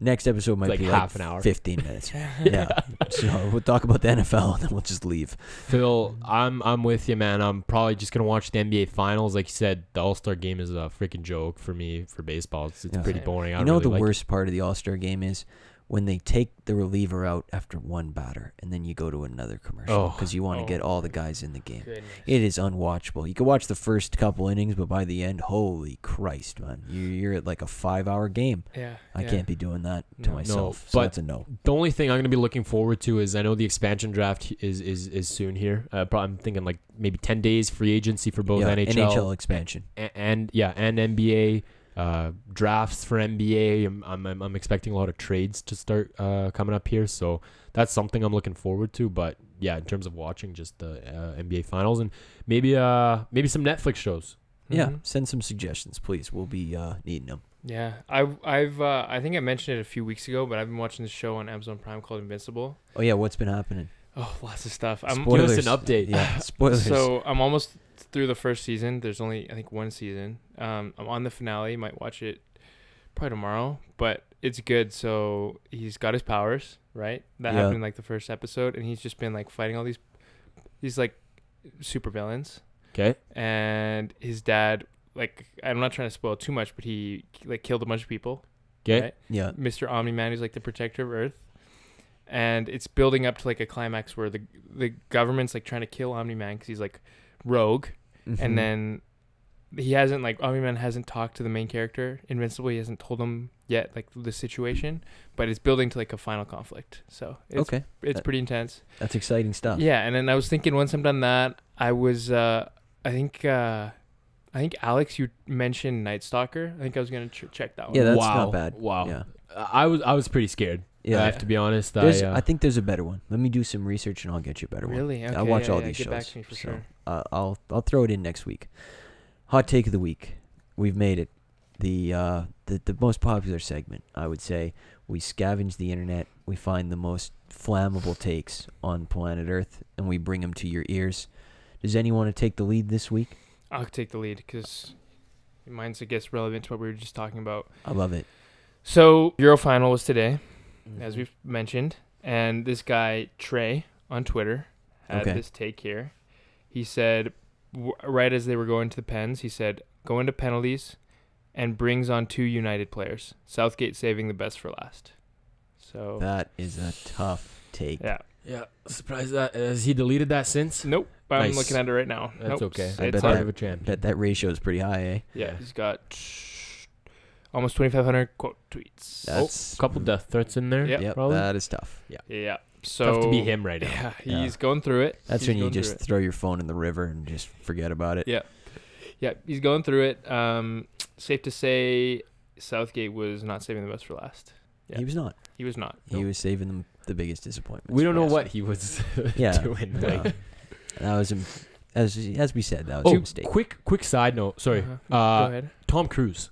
Next episode might be half an hour, 15 minutes. Yeah, so we'll talk about the NFL and then we'll just leave. Phil, I'm with you, man. I'm probably just going to watch the NBA Finals. Like you said, the All-Star Game is a freaking joke for me for baseball. It's pretty boring. You know what the worst part of the All-Star Game is? When they take the reliever out after one batter, and then you go to another commercial because you want to get all the guys in the game. Goodness. It is unwatchable. You can watch the first couple innings, but by the end, holy Christ, man. You're at like a 5-hour game. Yeah, I can't be doing that to myself. So that's a no. The only thing I'm going to be looking forward to is I know the expansion draft is soon here. I'm thinking like maybe 10 days free agency for both NHL expansion. And NBA. Drafts for NBA. I'm expecting a lot of trades to start coming up here, so that's something I'm looking forward to. But yeah, in terms of watching, just the NBA Finals and maybe some Netflix shows. Yeah, send some suggestions, please. We'll be needing them. Yeah, I think I mentioned it a few weeks ago, but I've been watching this show on Amazon Prime called Invincible. Oh yeah, what's been happening? Oh, lots of stuff. Spoilers. Give us an update. Yeah, spoilers. So I'm almost through the first season. There's only I think one season. I'm on the finale. Might watch it probably tomorrow, but it's good. So he's got his powers, right? That happened in like the first episode, and he's just been like fighting all these like super villains. Okay. And his dad, like I'm not trying to spoil too much, but he like killed a bunch of people. Okay. Right? Yeah. Mr. Omni-Man, who's like the protector of Earth. And it's building up to like a climax where the government's like trying to kill Omni-Man because he's like rogue, and then he hasn't like Omni-Man hasn't talked to the main character Invincible. He hasn't told him yet like the situation, but it's building to like a final conflict. So it's, it's pretty intense. That's exciting stuff. Yeah, and then I was thinking once I'm done that, I was I think Alex, you mentioned Night Stalker. I think I was gonna check that one. Yeah, that's not bad. Wow. Yeah. I was pretty scared. Yeah, I have to be honest. I think there's a better one. Let me do some research and I'll get you a better one. Really? Okay, I watch all these shows. Back to me for sure. I'll throw it in next week. Hot take of the week. We've made it. The most popular segment, I would say. We scavenge the internet. We find the most flammable takes on planet Earth, and we bring them to your ears. Does anyone want to take the lead this week? I'll take the lead because mine's I guess relevant to what we were just talking about. I love it. So Euro final was today, as we've mentioned, and this guy Trey on Twitter had this take here. He said, right as they were going to the pens, he said, go into penalties, and brings on two United players. Southgate saving the best for last. So that is a tough take. Yeah. Yeah. Surprised that. Has he deleted that since? Nope. I'm looking at it right now. That's okay. It's hard of a champion. Bet that ratio is pretty high, eh? Yeah. He's got almost 2,500 quote tweets. That's a couple death threats in there. Yeah. Yep, that is tough. Yeah. Yeah. So tough to be him right now. Yeah. He's going through it. That's when you just throw your phone in the river and just forget about it. Yeah. Yeah. He's going through it. Safe to say Southgate was not saving the best for last. Yeah. He was not. He was not. Nope. He was saving them the biggest disappointments. We don't know what he was doing. That was as we said, that was a mistake. Quick side note. Sorry. Uh-huh. Go ahead. Tom Cruise.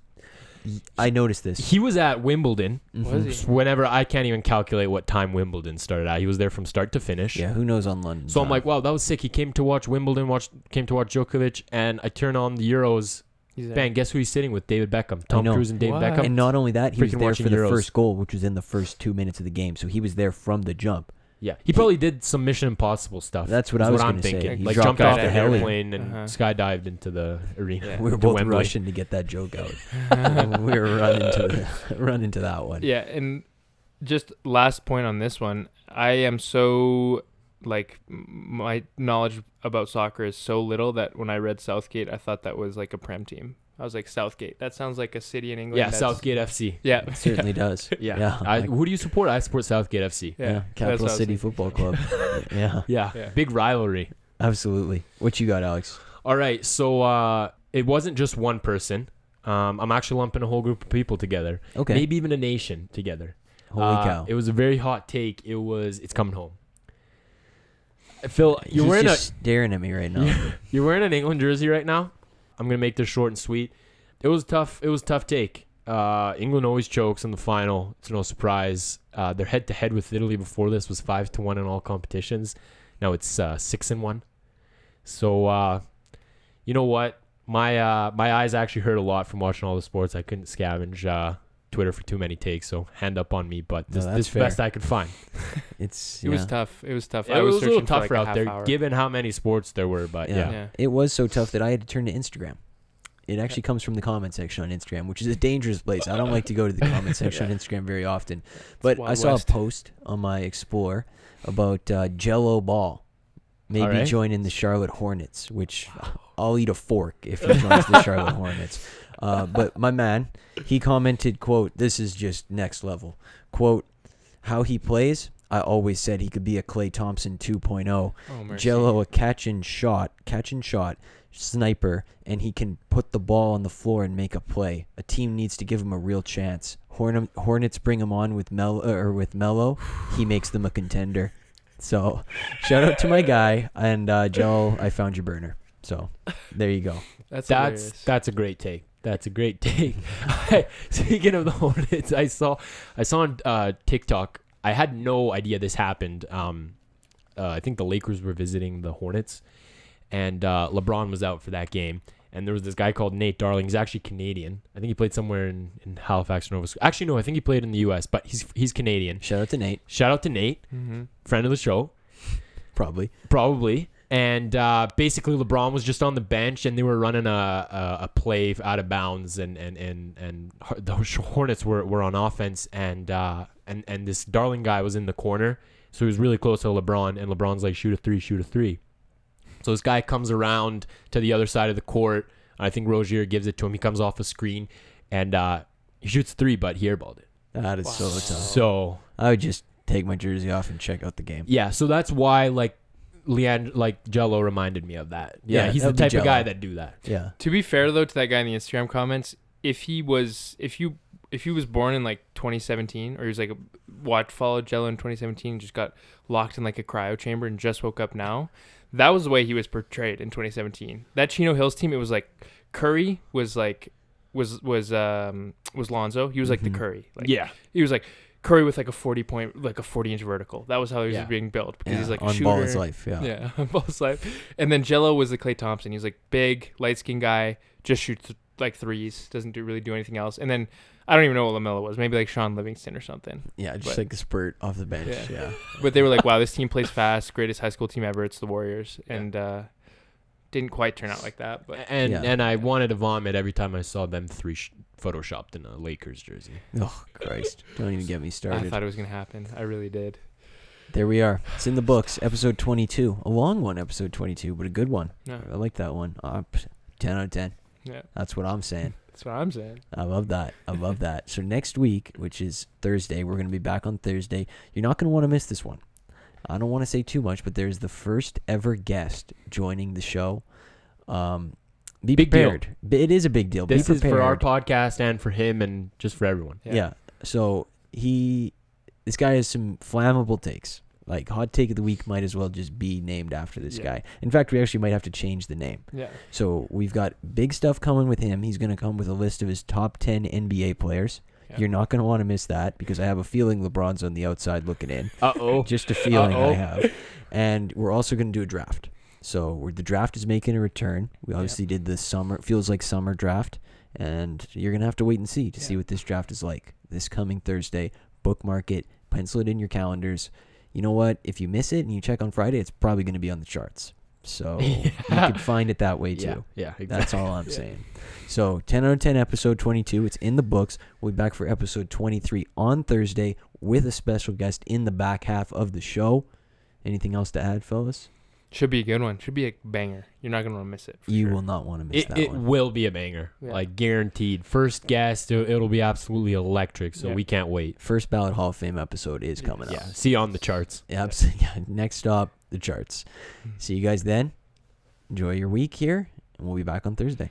I noticed this. He was at Wimbledon. Was he? Whenever I can't even calculate what time Wimbledon started at. He was there from start to finish. Yeah, who knows on London. So I'm like, wow, that was sick. He came to watch Wimbledon, came to watch Djokovic, and I turn on the Euros. Bang, guess who he's sitting with? David Beckham. Tom Cruise and David Beckham. And not only that, he was there for the first goal, which was in the first 2 minutes of the game. So he was there from the jump. Yeah, he probably did some Mission Impossible stuff. That's what I was thinking. He like jumped off the airplane and skydived into the arena. Yeah. We were both rushing to get that joke out. We were run into that one. Yeah, and just last point on this one, I am so my knowledge about soccer is so little that when I read Southgate, I thought that was like a Prem team. I was like, Southgate. That sounds like a city in England. Yeah, Southgate FC. Yeah. It certainly does. Yeah. Who do you support? I support Southgate FC. Yeah. Capital City Football Club. Yeah. Big rivalry. Absolutely. What you got, Alex? All right. So it wasn't just one person. I'm actually lumping a whole group of people together. Okay. Maybe even a nation together. Holy cow. It was a very hot take. It's coming home. Phil, you're wearing just staring at me right now. You're wearing an England jersey right now. I'm going to make this short and sweet. It was a tough take. England always chokes in the final. It's no surprise. Their head-to-head with Italy before this was 5-1 in all competitions. Now it's 6-1. So, you know what? My eyes actually hurt a lot from watching all the sports. I couldn't scavenge Twitter for too many takes, so hand up on me. But this is the best I could find. It was tough. It was tough. I was a little tougher out there, given how many sports there were. But yeah, it was so tough that I had to turn to Instagram. It actually comes from the comment section on Instagram, which is a dangerous place. I don't like to go to the comment section on Instagram very often. But I saw a post on my Explore about Jell-O Ball maybe joining the Charlotte Hornets, which I'll eat a fork if he joins the Charlotte Hornets. But my man, he commented, quote, "This is just next level." Quote, "How he plays, I always said he could be a Klay Thompson 2.0. Jell-O, a catch and shot, sniper, and he can put the ball on the floor and make a play. A team needs to give him a real chance. Hornets bring him on with Melo. He makes them a contender." So shout out to my guy. And Jell-O, I found your burner. So there you go. That's a great take. That's a great take. Speaking of the Hornets, I saw on TikTok. I had no idea this happened. I think the Lakers were visiting the Hornets, and LeBron was out for that game. And there was this guy called Nate Darling. He's actually Canadian. I think he played somewhere in Halifax, Nova Scotia. Actually, no, I think he played in the U.S., but he's Canadian. Shout out to Nate, mm-hmm. Friend of the show. Probably. And basically, LeBron was just on the bench, and they were running a play out of bounds, and the Hornets were on offense, and this Darling guy was in the corner, so he was really close to LeBron, and LeBron's like, shoot a three. So this guy comes around to the other side of the court. I think Rozier gives it to him. He comes off the screen, and he shoots three, but he airballed it. That is so tough. So I would just take my jersey off and check out the game. Yeah, so that's why Jell-O reminded me of that. Yeah, he's the type of guy that do that. Yeah. To be fair though, to that guy in the Instagram comments, if he was born in 2017, or he was followed Jell-O in 2017 and just got locked in a cryo chamber and just woke up now, that was the way he was portrayed in 2017. That Chino Hills team, it was Curry was Lonzo. He was the Curry. He was Curry with a 40-point, a 40-inch vertical. That was how he was being built, because he's a shooter. On ball is life, on ball is life. And then Jell-O was the Klay Thompson. He's big, light-skinned guy, just shoots threes, doesn't really do anything else. And then I don't even know what LaMelo was. Maybe Sean Livingston or something. Yeah, just a spurt off the bench. Yeah. But they were wow, this team plays fast, greatest high school team ever. It's the Warriors. And didn't quite turn out like that. But and I wanted to vomit every time I saw them three photoshopped in a Lakers jersey. Oh, Christ. Don't even get me started. I thought it was going to happen. I really did. There we are. It's in the books. Episode 22. A long one, episode 22, but a good one. Yeah. I like that one. 10 out of 10. Yeah. That's what I'm saying. That's what I'm saying. I love that. I love that. So next week, which is Thursday, we're going to be back on Thursday. You're not going to want to miss this one. I don't want to say too much, but there's the first ever guest joining the show. Be big prepared. Deal. It is a big deal. This is for our podcast and for him and just for everyone. Yeah. So this guy has some flammable takes. Like, hot take of the week might as well just be named after this guy. In fact, we actually might have to change the name. Yeah. So we've got big stuff coming with him. He's going to come with a list of his top 10 NBA players. Yeah. You're not going to want to miss that because I have a feeling LeBron's on the outside looking in. Uh-oh. Just a feeling I have. And we're also going to do a draft. So the draft is making a return. We obviously did the summer, feels like summer draft. And you're going to have to wait and see to see what this draft is like. This coming Thursday, bookmark it, pencil it in your calendars. You know what? If you miss it and you check on Friday, it's probably going to be on the charts. So you can find it that way too. Yeah, exactly. That's all I'm saying. So 10 out of 10, episode 22. It's in the books. We'll be back for episode 23 on Thursday with a special guest in the back half of the show. Anything else to add, fellas? Should be a good one. Should be a banger. You're not going to want to miss it. You will not want to miss that one. It will be a banger. Yeah. Like, guaranteed. First guest, it'll be absolutely electric, so we can't wait. First Ballot Hall of Fame episode is coming up. See you on the charts. Yeah. Next up, the charts. See you guys then. Enjoy your week here, and we'll be back on Thursday.